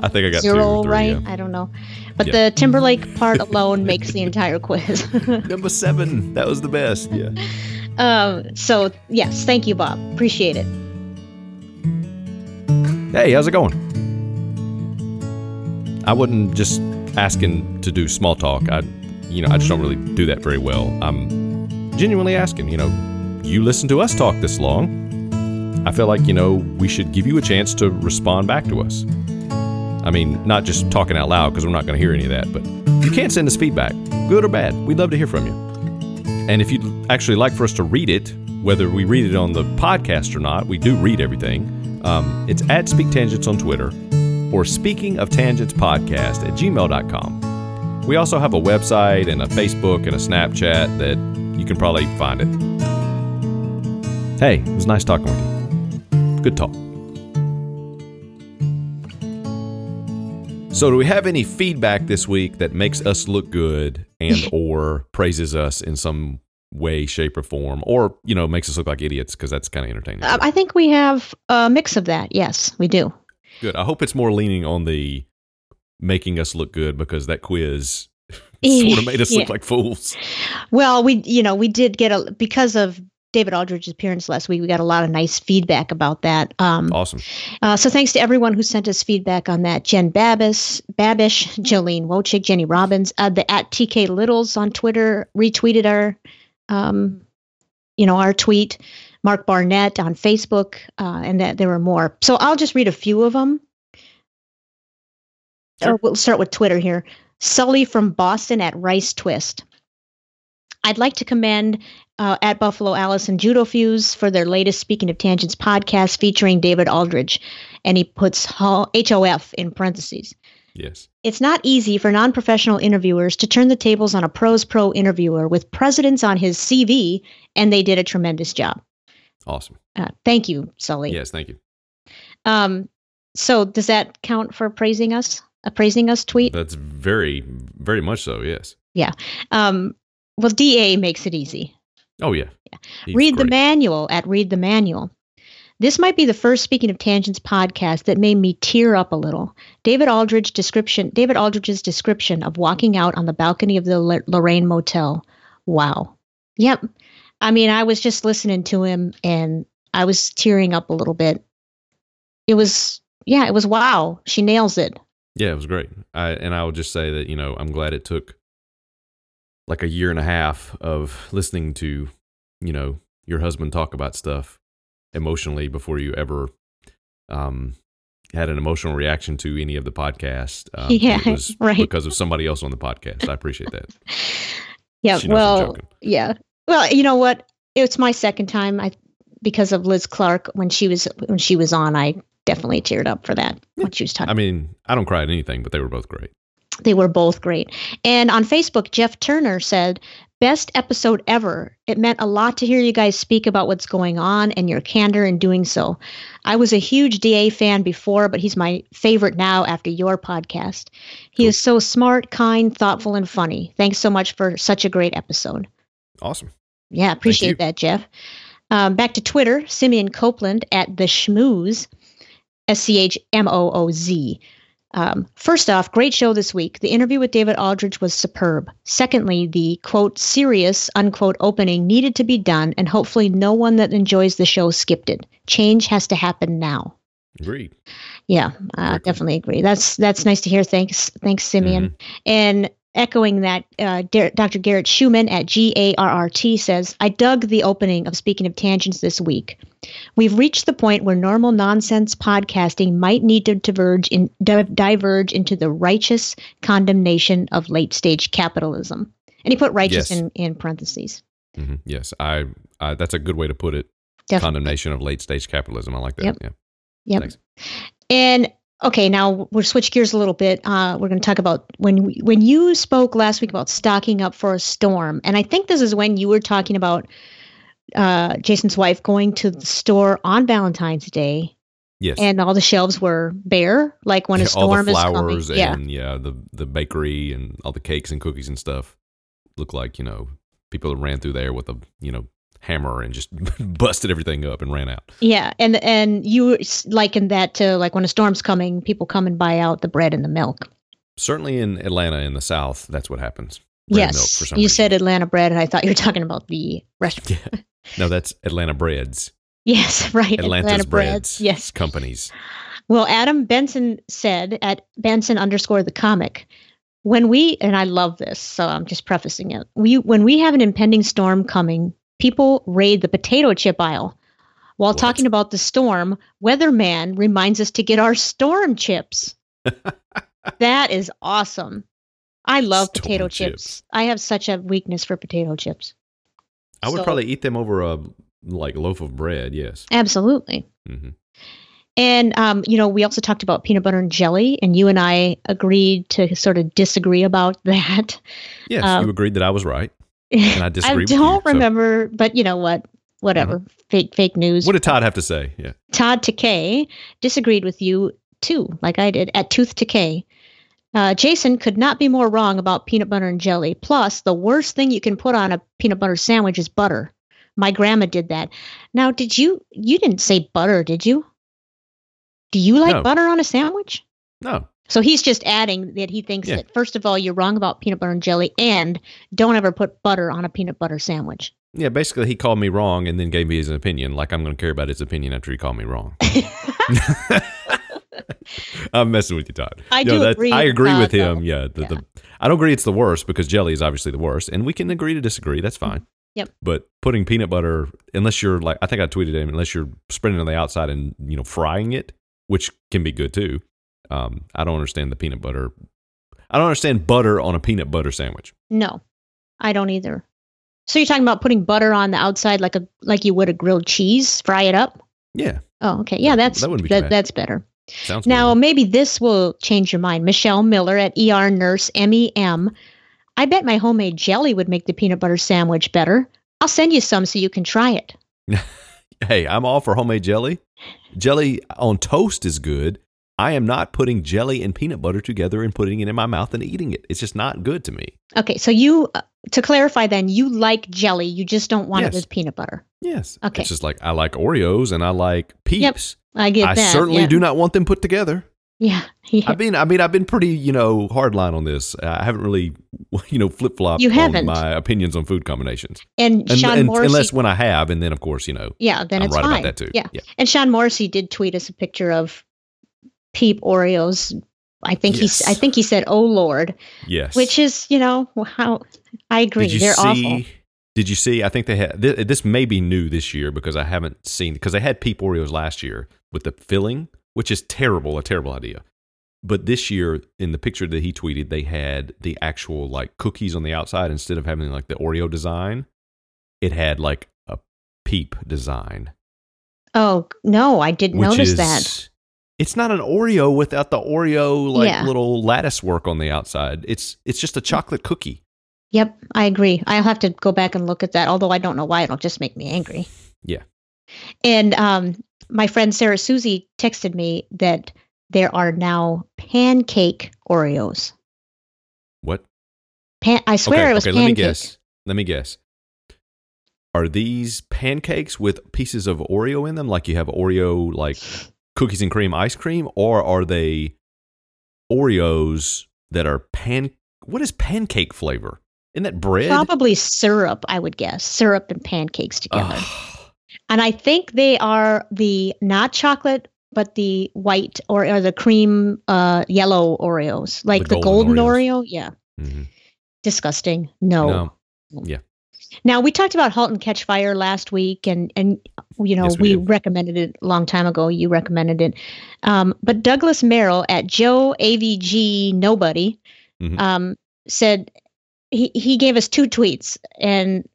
I think I got zero two, three, right? Yeah. I don't know. But yeah. the Timberlake part alone makes the entire quiz. Number seven. That was the best. Yeah. Um, so, yes. Thank you, Bob. Appreciate it. Hey, how's it going? I wasn't just asking to do small talk. I, you know, I just don't really do that very well. I'm genuinely asking, you know, you listen to us talk this long. I feel like, you know, we should give you a chance to respond back to us. I mean, not just talking out loud because we're not going to hear any of that, but you can send us feedback, good or bad. We'd love to hear from you. And if you'd actually like for us to read it, whether we read it on the podcast or not, we do read everything. Um, it's at Speak Tangents on Twitter or Speaking of Tangents Podcast at gmail dot com. We also have a website and a Facebook and a Snapchat that you can probably find it. Hey, it was nice talking with you. Good talk. So do we have any feedback this week that makes us look good and or praises us in some way, shape, or form? Or, you know, makes us look like idiots because that's kind of entertaining. I think we have a mix of that. Yes, we do. Good. I hope it's more leaning on the making us look good because that quiz sort of made us yeah. look like fools. Well, we, you know, we did get a, because of David Aldridge's appearance last week. We got a lot of nice feedback about that. Um, awesome. Uh, so thanks to everyone who sent us feedback on that. Jen Babish, Babish, Jolene Wojcik, Jenny Robbins, uh, the at T K Littles on Twitter retweeted our um, you know, our tweet, Mark Barnett on Facebook, uh, and that there were more. So I'll just read a few of them. Sure. Oh, we'll start with Twitter here. Sully from Boston at Rice Twist. I'd like to commend uh, at Buffalo Alice and Judo Fuse for their latest Speaking of Tangents podcast featuring David Aldridge. And he puts H O F in parentheses. Yes. It's not easy for non-professional interviewers to turn the tables on a pro's pro interviewer with presidents on his C V, and they did a tremendous job. Awesome. Uh, thank you, Sully. Yes, thank you. Um, so does that count for praising us? A praising us tweet? That's very, very much so, yes. Yeah. Um, well, D A makes it easy. Oh, yeah. yeah. Read great. the manual at Read the Manual. This might be the first Speaking of Tangents podcast that made me tear up a little. David Aldridge description, David Aldridge's description of walking out on the balcony of the L- Lorraine Motel. Wow. Yep. I mean, I was just listening to him and I was tearing up a little bit. It was, yeah, it was wow. She nails it. Yeah, it was great. I, and I will just say that, you know, I'm glad it took like a year and a half of listening to, you know, your husband talk about stuff emotionally before you ever um, had an emotional reaction to any of the podcast. Um, yeah, it was right. Because of somebody else on the podcast. I appreciate that. yeah, well, yeah. Well, you know what? It's my second time. I because of Liz Clark when she was when she was on, I definitely teared up for that yeah. when she was talking. I mean, I don't cry at anything, but they were both great. They were both great. And on Facebook, Jeff Turner said, "Best episode ever. It meant a lot to hear you guys speak about what's going on and your candor in doing so. I was a huge D A fan before, but he's my favorite now after your podcast. He cool. is so smart, kind, thoughtful, and funny. Thanks so much for such a great episode." Awesome. Yeah, appreciate that, Jeff. Um, back to Twitter, Simeon Copeland at The Schmooze, S C H M O O Z. Um, first off, great show this week. The interview with David Aldridge was superb. Secondly, the, quote, serious, unquote, opening needed to be done, and hopefully no one that enjoys the show skipped it. Change has to happen now. Agreed. Yeah, uh, definitely agree. That's that's nice to hear. Thanks, thanks, Simeon. Mm-hmm. And echoing that, uh, Doctor Garrett Schumann at G A R R T says, "I dug the opening of Speaking of Tangents this week. We've reached the point where normal nonsense podcasting might need to diverge, in, diverge into the righteous condemnation of late-stage capitalism." And he put righteous yes. in, in parentheses. Mm-hmm. Yes, I, I. that's a good way to put it. Definitely. Condemnation of late-stage capitalism. I like that. Yep. Yeah. Yep. Thanks. And okay, now we'll switch gears a little bit. Uh, we're going to talk about when we, when you spoke last week about stocking up for a storm. And I think this is when you were talking about uh, Jason's wife going to the store on Valentine's Day. Yes. And all the shelves were bare, like when yeah, a storm is coming. All the flowers and yeah. yeah, the the bakery and all the cakes and cookies and stuff looked like, you know, people ran through there with a, you know, hammer and just busted everything up and ran out. Yeah, and and you likened that to like when a storm's coming, people come and buy out the bread and the milk. Certainly in Atlanta in the South, that's what happens. Bread yes, and milk for some you reason. Said Atlanta bread, and I thought you were talking about the restaurant. Yeah. No, that's Atlanta Breads. Yes, right. Atlanta's Atlanta Breads. Breads. Yes, companies. Well, Adam Benson said at Benson underscore the comic. When we and I love this, so I'm just prefacing it. We when we have an impending storm coming. People raid the potato chip aisle. While what? Talking about the storm, Weatherman reminds us to get our storm chips. That is awesome. I love storm potato chips. chips. I have such a weakness for potato chips. I so, would probably eat them over a like loaf of bread, yes. Absolutely. Mm-hmm. And, um, you know, we also talked about peanut butter and jelly, and you and I agreed to sort of disagree about that. Yes, um, you agreed that I was right. And I disagree. I don't with you, remember, so. But you know what? Whatever. Mm-hmm. Fake fake news. What did Todd have to say? Yeah. Todd Takei disagreed with you too, like I did, at Tooth Takei. Uh, Jason could not be more wrong about peanut butter and jelly. Plus, the worst thing you can put on a peanut butter sandwich is butter. My grandma did that. Now, did you? You didn't say butter, did you? Do you like no. butter on a sandwich? No. So he's just adding that he thinks yeah. that, first of all, you're wrong about peanut butter and jelly, and don't ever put butter on a peanut butter sandwich. Yeah, basically he called me wrong and then gave me his opinion, like I'm going to care about his opinion after he called me wrong. I'm messing with you, Todd. I no, do that, agree. I agree Todd, with him. Yeah, the, yeah. The, I don't agree it's the worst because jelly is obviously the worst, and we can agree to disagree. That's fine. Yep. But putting peanut butter, unless you're like, I think I tweeted it, unless you're spreading it on the outside and, you know, frying it, which can be good too. Um, I don't understand the peanut butter. I don't understand butter on a peanut butter sandwich. No, I don't either. So you're talking about putting butter on the outside like a like you would a grilled cheese, fry it up? Yeah. Oh, okay. Yeah, that's that wouldn't be that, that's better. Sounds now, good. Maybe this will change your mind. Michelle Miller at E R Nurse, M E M. I bet my homemade jelly would make the peanut butter sandwich better. I'll send you some so you can try it. Hey, I'm all for homemade jelly. Jelly on toast is good. I am not putting jelly and peanut butter together and putting it in my mouth and eating it. It's just not good to me. Okay, so you, uh, to clarify then, you like jelly. You just don't want yes. it with peanut butter. Yes. Okay. It's just like I like Oreos and I like Peeps. Yep, I get I that. I certainly yeah. do not want them put together. Yeah. yeah. I've been, I mean, I've been pretty, you know, hardline on this. I haven't really, you know, flip-flopped you haven't. on my opinions on food combinations. And, and Sean and, Morrissey. Unless when I have, and then, of course, you know, yeah, then I'm it's right fine. about that too. Yeah. yeah. And Sean Morrissey did tweet us a picture of Peep Oreos. I think yes. he's I think he said, "Oh Lord." Yes. Which is, you know, how I agree. Did you They're see, awful. Did you see? I think they had th- this may be new this year because I haven't seen because they had Peep Oreos last year with the filling, which is terrible, a terrible idea. But this year in the picture that he tweeted, they had the actual like cookies on the outside instead of having like the Oreo design. It had like a Peep design. Oh, no, I didn't notice is, that. It's not an Oreo without the Oreo like yeah. little lattice work on the outside. It's it's just a chocolate cookie. Yep, I agree. I'll have to go back and look at that, although I don't know why. It'll just make me angry. Yeah. And um, my friend Sarah Susie texted me that there are now pancake Oreos. What? Pan- I swear okay, it was okay, pancake. Let me guess. Let me guess. Are these pancakes with pieces of Oreo in them? Like you have Oreo like... cookies and cream ice cream, or are they Oreos that are pan? What is pancake flavor? Isn't that bread? Probably syrup, I would guess. Syrup and pancakes together. Ugh. And I think they are the not chocolate, but the white or, or the cream uh, yellow Oreos, like the, the golden, golden Oreo. Yeah. Mm-hmm. Disgusting. No. no. Yeah. Now, we talked about Halt and Catch Fire last week, and, and you know, yes, we, we recommended it a long time ago. You recommended it. Um, but Douglas Merrill at Joe A V G Nobody mm-hmm. um, said he, he gave us two tweets. And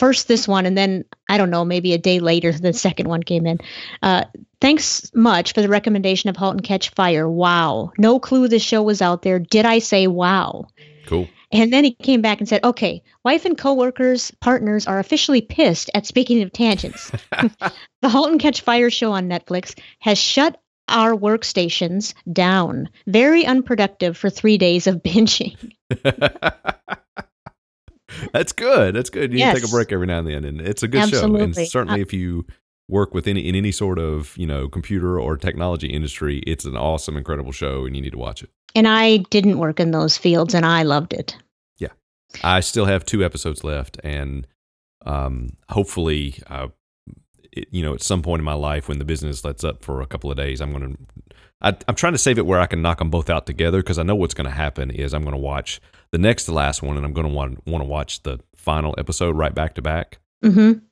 first this one, and then, I don't know, maybe a day later, the second one came in. Uh, Thanks much for the recommendation of Halt and Catch Fire. Wow. No clue this show was out there. Did I say wow? Cool. And then he came back and said, okay, wife and coworkers, partners are officially pissed at Speaking of Tangents. The Halt and Catch Fire show on Netflix has shut our workstations down. Very unproductive for three days of binging. That's good. That's good. You yes. take a break every now and then. And it's a good Absolutely. show. And certainly if you work with any in any sort of, you know, computer or technology industry, it's an awesome, incredible show and you need to watch it. And I didn't work in those fields and I loved it. I still have two episodes left, and um, hopefully, uh, it, you know, at some point in my life when the business lets up for a couple of days, I'm going to, I'm trying to save it where I can knock them both out together because I know what's going to happen is I'm going to watch the next to last one, and I'm going to want want to watch the final episode right back to back. Mm-hmm.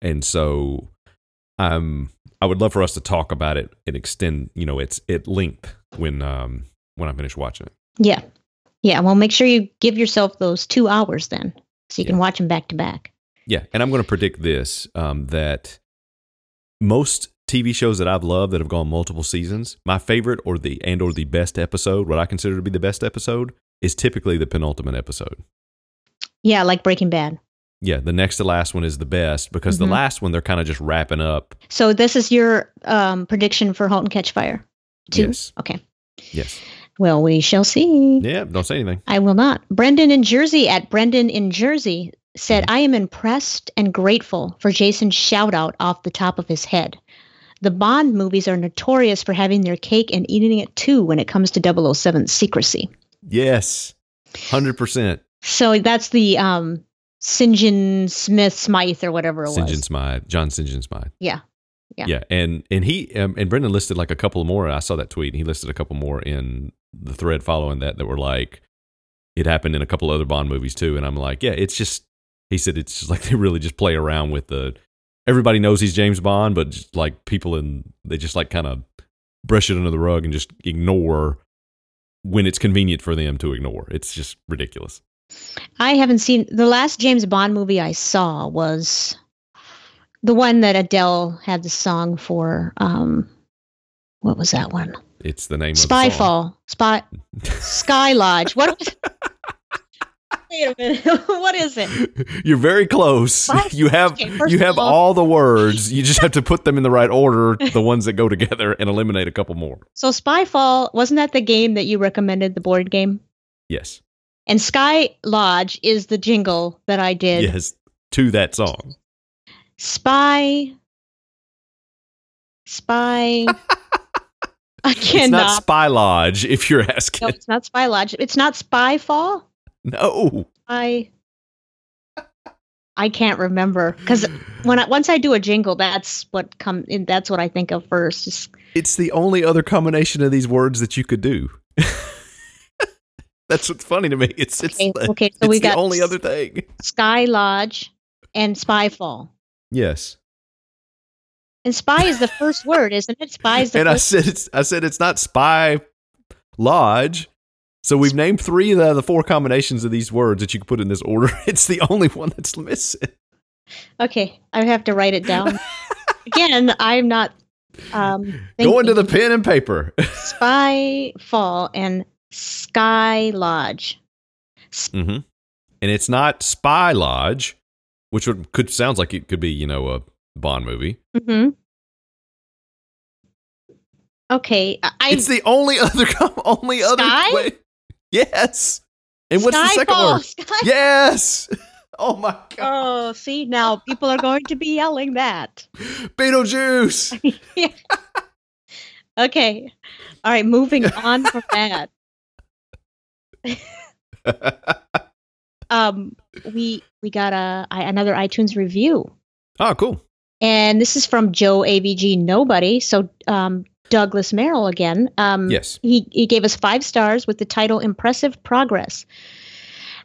And so, um, I would love for us to talk about it and extend, you know, it's at length when um when I finish watching it. Yeah. Yeah, well, make sure you give yourself those two hours then so you yeah. can watch them back to back. Yeah, and I'm going to predict this, um, that most T V shows that I've loved that have gone multiple seasons, my favorite or the and or the best episode, what I consider to be the best episode, is typically the penultimate episode. Yeah, like Breaking Bad. Yeah, the next to last one is the best because mm-hmm. the last one, they're kind of just wrapping up. So this is your um, prediction for Halt and Catch Fire? Too? Yes. Okay. Yes. Well, we shall see. Yeah, don't say anything. I will not. Brendan in Jersey at Brendan in Jersey said, mm-hmm. I am impressed and grateful for Jason's shout out off the top of his head. The Bond movies are notorious for having their cake and eating it too when it comes to double oh seven secrecy. Yes, one hundred percent. So that's the um, Saint John Smith Smythe or whatever it was. Saint John Smythe, John Saint John Smythe. Yeah. Yeah. yeah, and and he um, and Brendan listed like a couple more. I saw that tweet. And he listed a couple more in the thread following that that were like it happened in a couple other Bond movies too. And I'm like, yeah, it's just He said it's just like they really just play around with the. Everybody knows he's James Bond, but just like people in they just like kind of brush it under the rug and just ignore when it's convenient for them to ignore. It's just ridiculous. I haven't seen the last James Bond movie I saw was the one that Adele had the song for. Um, what was that one? It's the name Spyfall. Of the song. Spyfall. Sky Lodge. What was Wait a minute. What is it? You're very close. Spyfall. You have okay, you have all, all the words. You just have to put them in the right order, the ones that go together, and eliminate a couple more. So Spyfall, wasn't that the game that you recommended, the board game? Yes. And Sky Lodge is the jingle that I did. Yes, to that song. Spy. Spy. I cannot. It's not Spy Lodge, if you're asking. No, it's not Spy Lodge. It's not Spyfall? No. I I can't remember. Because when I, once I do a jingle, that's what come in, that's what I think of first. Just, it's the only other combination of these words that you could do. That's what's funny to me. It's okay, it's, okay, so it's we the got only other thing. Sky Lodge and Spyfall. Yes. And spy is the first word, isn't it? Spy is the and first I said it's, I said it's not Spy Lodge. So we've named three of the, the four combinations of these words that you can put in this order. It's the only one that's missing. Okay. I have to write it down. Again, I'm not um, going to the pen and paper. Spyfall and Sky Lodge. Mm-hmm. And it's not Spy Lodge, which would, could sounds like it could be, you know, a Bond movie. Mm-hmm. Okay. I, it's the only other only Sky? Other way. Yes. And what's Sky the second Ball. Word? Sky? Yes. Oh my god. Oh, see, now people are going to be yelling that. Beetlejuice. Yeah. Okay. All right, moving on from that. um we we got a another iTunes review. Oh, cool. And this is from Joe A V G Nobody. So um Douglas Merrill again. Um, yes. He, he gave us five stars with the title Impressive Progress.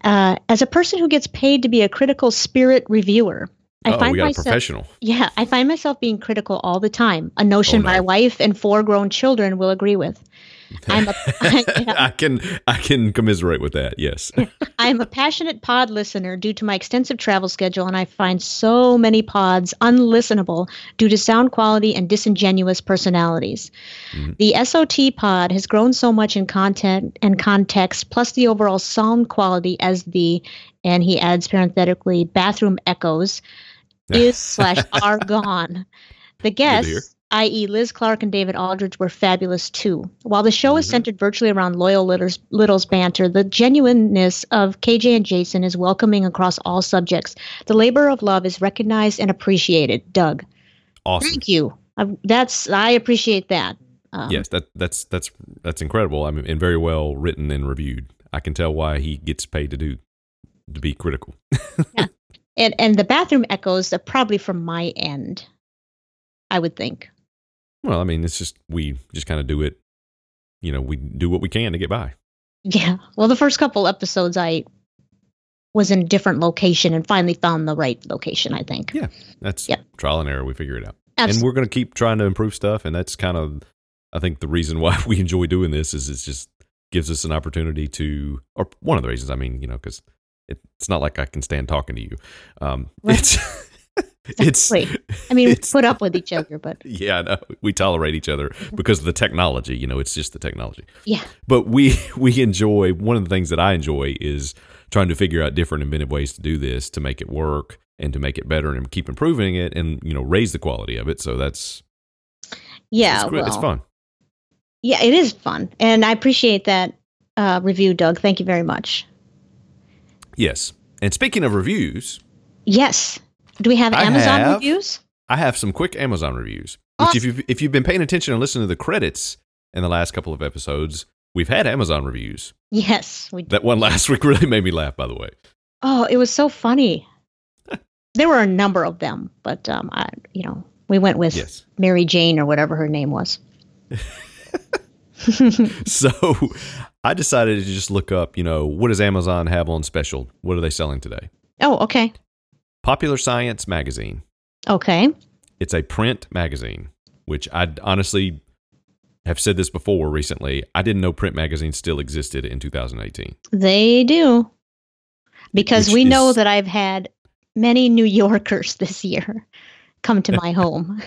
Uh, as a person who gets paid to be a critical spirit reviewer, I oh, find we got myself, a professional. Yeah, I find myself being critical all the time, a notion oh, no. my wife and four grown children will agree with. I'm a, I, yeah. I can I can commiserate with that, yes. I'm a passionate pod listener due to my extensive travel schedule, and I find so many pods unlistenable due to sound quality and disingenuous personalities. Mm-hmm. The S O T pod has grown so much in content and context, plus the overall sound quality as the, and he adds parenthetically, bathroom echoes, is slash are gone. The guests... that is. Liz Clark and David Aldridge were fabulous too. While the show mm-hmm. is centered virtually around Loyal Little's, Little's banter, the genuineness of K J and Jason is welcoming across all subjects. The labor of love is recognized and appreciated. Doug, awesome. Thank you. I, that's I appreciate that. Um, yes, that that's that's that's incredible. I mean, and very well written and reviewed. I can tell why he gets paid to do to be critical. Yeah. And and the bathroom echoes are probably from my end, I would think. Well, I mean, it's just, we just kind of do it, you know, we do what we can to get by. Yeah. Well, the first couple episodes, I was in a different location and finally found the right location, I think. Yeah. That's yep. trial and error. We figure it out. Absolutely. And we're going to keep trying to improve stuff. And that's kind of, I think, the reason why we enjoy doing this is it just gives us an opportunity to, or one of the reasons, I mean, you know, because it, it's not like I can stand talking to you. Um, right. It's... Exactly. It's, I mean, it's, we put up with each other, but yeah, no, we tolerate each other because of the technology, you know, it's just the technology. Yeah. But we, we enjoy, one of the things that I enjoy is trying to figure out different inventive ways to do this, to make it work and to make it better and keep improving it and, you know, raise the quality of it. So that's, yeah, it's, well, it's fun. Yeah, it is fun. And I appreciate that uh, review, Doug. Thank you very much. Yes. And speaking of reviews. Yes. Do we have Amazon I have, reviews? I have some quick Amazon reviews. Awesome. Which if you've, if you've been paying attention and listening to the credits in the last couple of episodes, we've had Amazon reviews. Yes. We did. That one last week really made me laugh, by the way. Oh, it was so funny. There were a number of them, but, um, I, you know, we went with yes. Mary Jane or whatever her name was. So I decided to just look up, you know, what does Amazon have on special? What are they selling today? Oh, okay. Popular Science magazine. Okay. It's a print magazine, which I honestly have said this before recently. I didn't know print magazines still existed in two thousand eighteen. They do. Because which we is, know that I've had many New Yorkers this year come to my home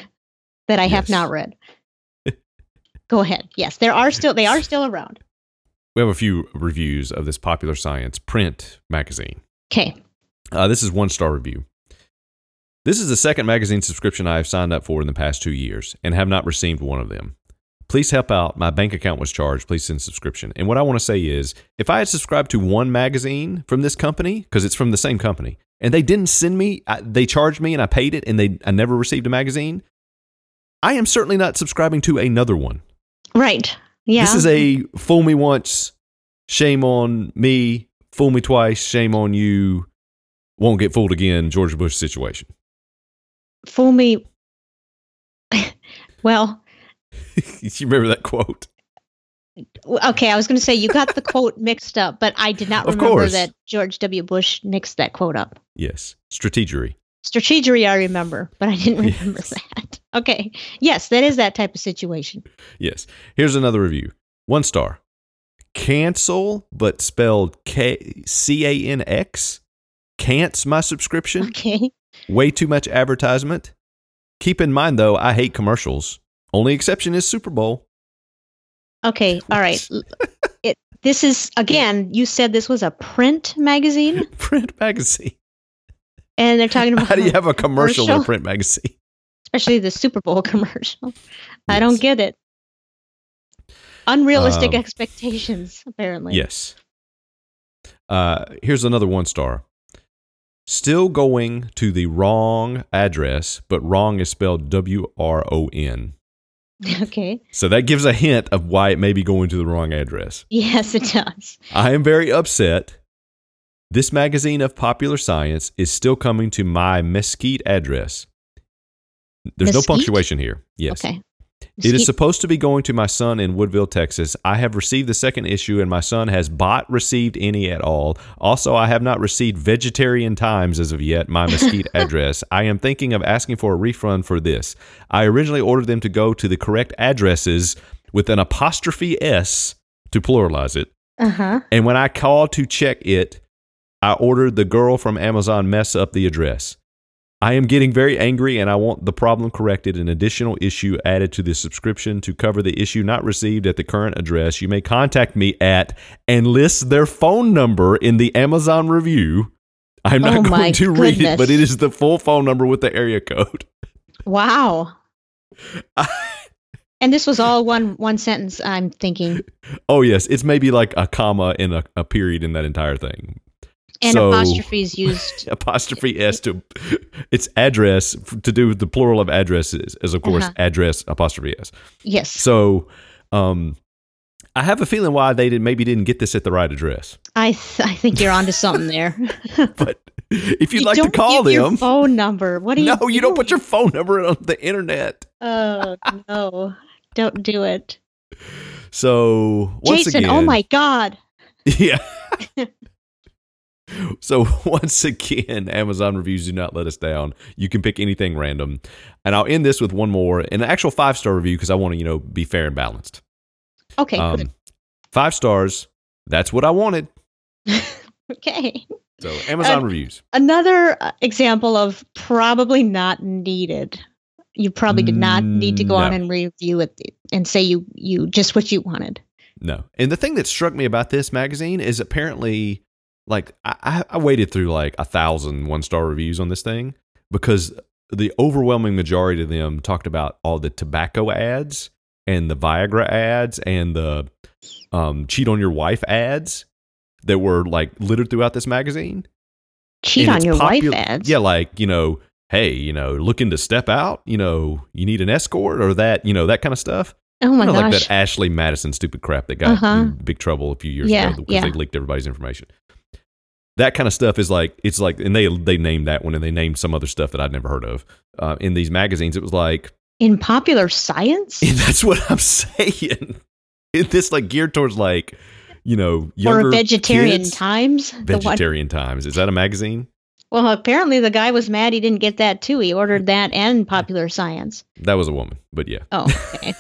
that I yes. have not read. Go ahead. Yes, there are still they are still around. We have a few reviews of this Popular Science print magazine. Okay. Uh, this is one star review. This is the second magazine subscription I have signed up for in the past two years and have not received one of them. Please help out. My bank account was charged. Please send subscription. And what I want to say is, if I had subscribed to one magazine from this company, because it's from the same company, and they didn't send me, I, they charged me and I paid it and they I never received a magazine, I am certainly not subscribing to another one. Right. Yeah. This is a fool me once, shame on me, fool me twice, shame on you, won't get fooled again, George Bush situation. Fool me. Well. You remember that quote? Okay, I was going to say you got the quote mixed up, but I did not remember that George W. Bush mixed that quote up. Yes. Strategery. Strategery, I remember, but I didn't remember yes. that. Okay. Yes, that is that type of situation. Yes. Here's another review. One star. Cancel, but spelled K C A N X. Cance my subscription. Okay. Way too much advertisement. Keep in mind, though, I hate commercials. Only exception is Super Bowl. Okay. All right. it, this is, again, you said this was a print magazine? Print magazine. And they're talking about... How do you have a commercial, commercial? in a print magazine? Especially the Super Bowl commercial. Yes. I don't get it. Unrealistic um, expectations, apparently. Yes. Uh, here's another one star. Still going to the wrong address, but wrong is spelled W R O N. Okay. So that gives a hint of why it may be going to the wrong address. Yes, it does. I am very upset. This magazine of Popular Science is still coming to my Mesquite address. There's Mesquite? No punctuation here. Yes. Okay. Mesquite. It is supposed to be going to my son in Woodville, Texas. I have received the second issue, and my son has not received any at all. Also, I have not received Vegetarian Times as of yet, my Mesquite address. I am thinking of asking for a refund for this. I originally ordered them to go to the correct addresses with an apostrophe S to pluralize it. Uh-huh. And when I called to check it, I ordered the girl from Amazon mess up the address. I am getting very angry and I want the problem corrected. An additional issue added to the subscription to cover the issue not received at the current address. You may contact me at and list their phone number in the Amazon review. I'm not oh going to goodness. read it, but it is the full phone number with the area code. Wow. I, and this was all one one sentence, I'm thinking. Oh, yes. It's maybe like a comma and a, a period in that entire thing. And so, apostrophe is used. Apostrophe S to its address to do with the plural of addresses is, of course, uh-huh. address apostrophe S. Yes. So um, I have a feeling why they did, maybe didn't get this at the right address. I th- I think you're onto something there. But if you'd you like to call them. Your phone number. What do you No, doing? You don't put your phone number on the internet. Oh, no. Don't do it. So once Jason, again. Jason, oh my God. Yeah. So once again, Amazon reviews do not let us down. You can pick anything random. And I'll end this with one more, an actual five-star review because I want to, you know, be fair and balanced. Okay. Um, good. Five stars. That's what I wanted. Okay. So Amazon uh, reviews. Another example of probably not needed. You probably did not need to go no. on and review it and say you, you just what you wanted. No. And the thing that struck me about this magazine is apparently... Like, I, I waded through like a thousand one-star reviews on this thing because the overwhelming majority of them talked about all the tobacco ads and the Viagra ads and the um, cheat on your wife ads that were like littered throughout this magazine. Cheat on your wife ads? Yeah, like, you know, hey, you know, looking to step out, you know, you need an escort or that, you know, that kind of stuff. Oh my gosh. Like that Ashley Madison stupid crap that got uh-huh. in big trouble a few years yeah, ago because yeah. they leaked everybody's information. That kind of stuff is like, it's like, and they they named that one and they named some other stuff that I'd never heard of uh, in these magazines. It was like. In Popular Science? That's what I'm saying. It, this like geared towards like, you know, younger Or Vegetarian kids. Times? Vegetarian Times. Is that a magazine? Well, apparently the guy was mad he didn't get that too. He ordered that and Popular Science. That was a woman, but yeah. Oh, okay.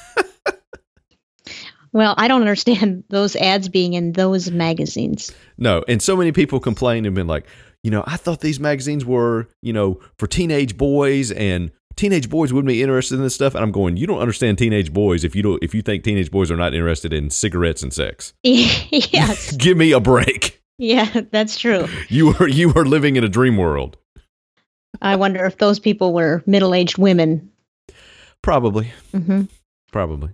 Well, I don't understand those ads being in those magazines. No, and so many people complained and been like, you know, I thought these magazines were, you know, for teenage boys, and teenage boys wouldn't be interested in this stuff. And I'm going, you don't understand teenage boys if you don't if you think teenage boys are not interested in cigarettes and sex. Yes. Give me a break. Yeah, that's true. You are you are living in a dream world. I wonder if those people were middle-aged women. Probably. Mm-hmm. Probably.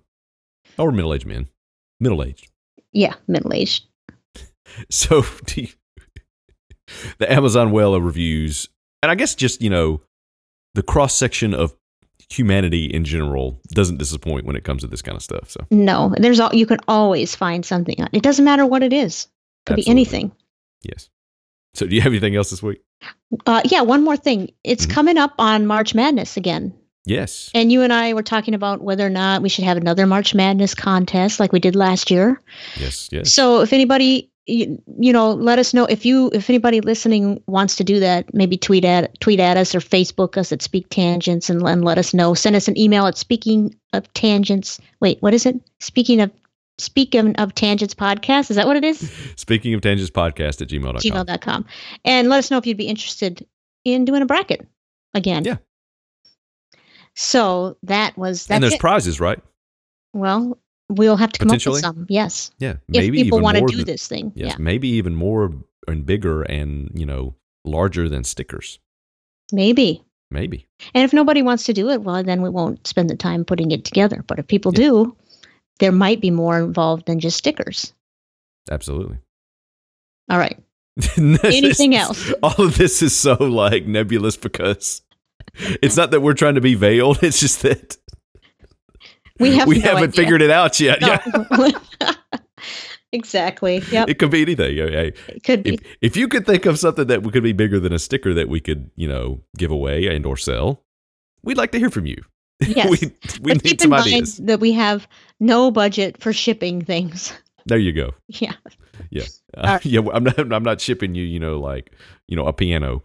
Or middle-aged men. Middle-aged. Yeah, middle-aged. So the, the Amazon well of reviews, and I guess just, you know, the cross-section of humanity in general doesn't disappoint when it comes to this kind of stuff. So no, there's all, you can always find something. It doesn't matter what it is. It could Absolutely. Be anything. Yes. So do you have anything else this week? Uh, yeah, one more thing. It's mm-hmm. coming up on March Madness again. Yes. And you and I were talking about whether or not we should have another March Madness contest like we did last year. Yes, yes. So if anybody, you, you know, let us know if you, if anybody listening wants to do that, maybe tweet at, tweet at us or Facebook us at Speak Tangents and, and let us know. Send us an email at Speaking of Tangents. Wait, what is it? Speaking of, Speaking of Tangents Podcast. Is that what it is? Speaking of Tangents Podcast at gmail dot com. gmail dot com. And let us know if you'd be interested in doing a bracket again. Yeah. So that was that. And there's it. Prizes, right? Well, we'll have to come up with some. Yes. Yeah. Maybe if people want to do than, this thing. Yes. Yeah. Maybe even more and bigger and, you know, larger than stickers. Maybe. Maybe. And if nobody wants to do it, well, then we won't spend the time putting it together. But if people yeah. do, there might be more involved than just stickers. Absolutely. All right. Anything is, else? All of this is so like nebulous because it's not that we're trying to be veiled. It's just that we, have we no haven't idea. figured it out yet. No. Yeah. Exactly. Yep. It could be anything. It could be. If, if you could think of something that could be bigger than a sticker that we could, you know, give away and or sell, we'd like to hear from you. Yes. we we but need some ideas. That we have no budget for shipping things. There you go. Yeah. Yeah. Uh, right. Yeah. I'm not. I'm not shipping you. You know, like you know, a piano.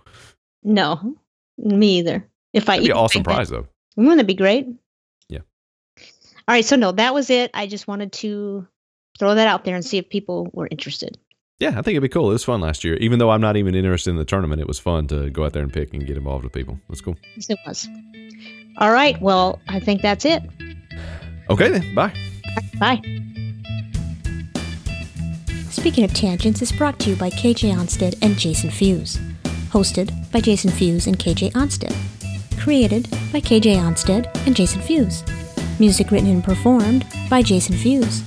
No, me either. If That'd I be an awesome prize though. Wouldn't that be great? Yeah. All right. So no, that was it. I just wanted to throw that out there and see if people were interested. Yeah, I think it'd be cool. It was fun last year, even though I'm not even interested in the tournament. It was fun to go out there and pick and get involved with people. That's cool. Yes, it was. All right. Well, I think that's it. Okay, then. Bye. Bye. Speaking of Tangents is brought to you by K J Onsted and Jason Fuse. Hosted by Jason Fuse and K J Onsted. Created by K J Onsted and Jason Fuse. Music written and performed by Jason Fuse.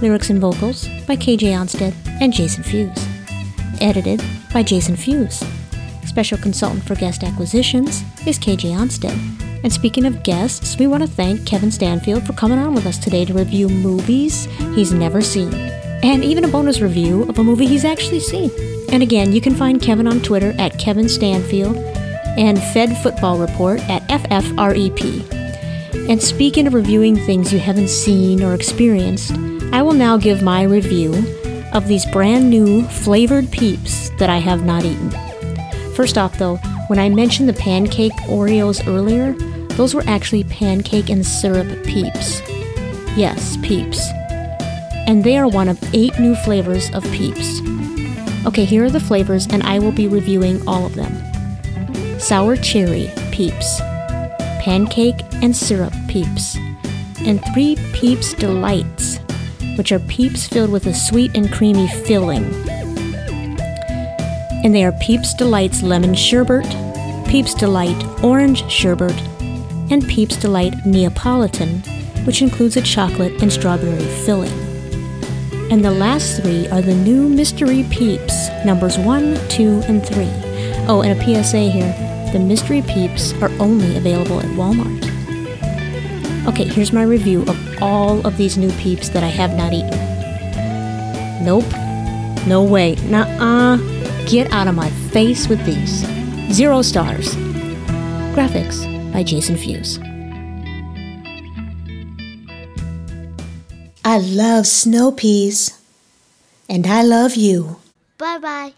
Lyrics and vocals by K J Onsted and Jason Fuse. Edited by Jason Fuse. Special consultant for guest acquisitions is K J Onsted. And speaking of guests, we want to thank Kevin Stanfield for coming on with us today to review movies he's never seen, and even a bonus review of a movie he's actually seen. And again, you can find Kevin on Twitter at Kevin Stanfield and Fed Football Report at F F R E P. And speaking of reviewing things you haven't seen or experienced, I will now give my review of these brand new flavored Peeps that I have not eaten. First off, though, when I mentioned the pancake Oreos earlier, those were actually pancake and syrup Peeps. Yes, Peeps. And they are one of eight new flavors of Peeps. Okay, here are the flavors, and I will be reviewing all of them. Sour Cherry Peeps. Pancake and Syrup Peeps. And three Peeps Delights, which are Peeps filled with a sweet and creamy filling. And they are Peeps Delight's Lemon Sherbet, Peeps Delight Orange Sherbet, and Peeps Delight Neapolitan, which includes a chocolate and strawberry filling. And the last three are the new Mystery Peeps, numbers one, two, and three. Oh, and a P S A here, the Mystery Peeps are only available at Walmart. Okay, here's my review of all of these new Peeps that I have not eaten. Nope. No way. Nuh-uh. Get out of my face with these. Zero stars. Graphics by Jason Fuse. I love snow peas. And I love you. Bye-bye.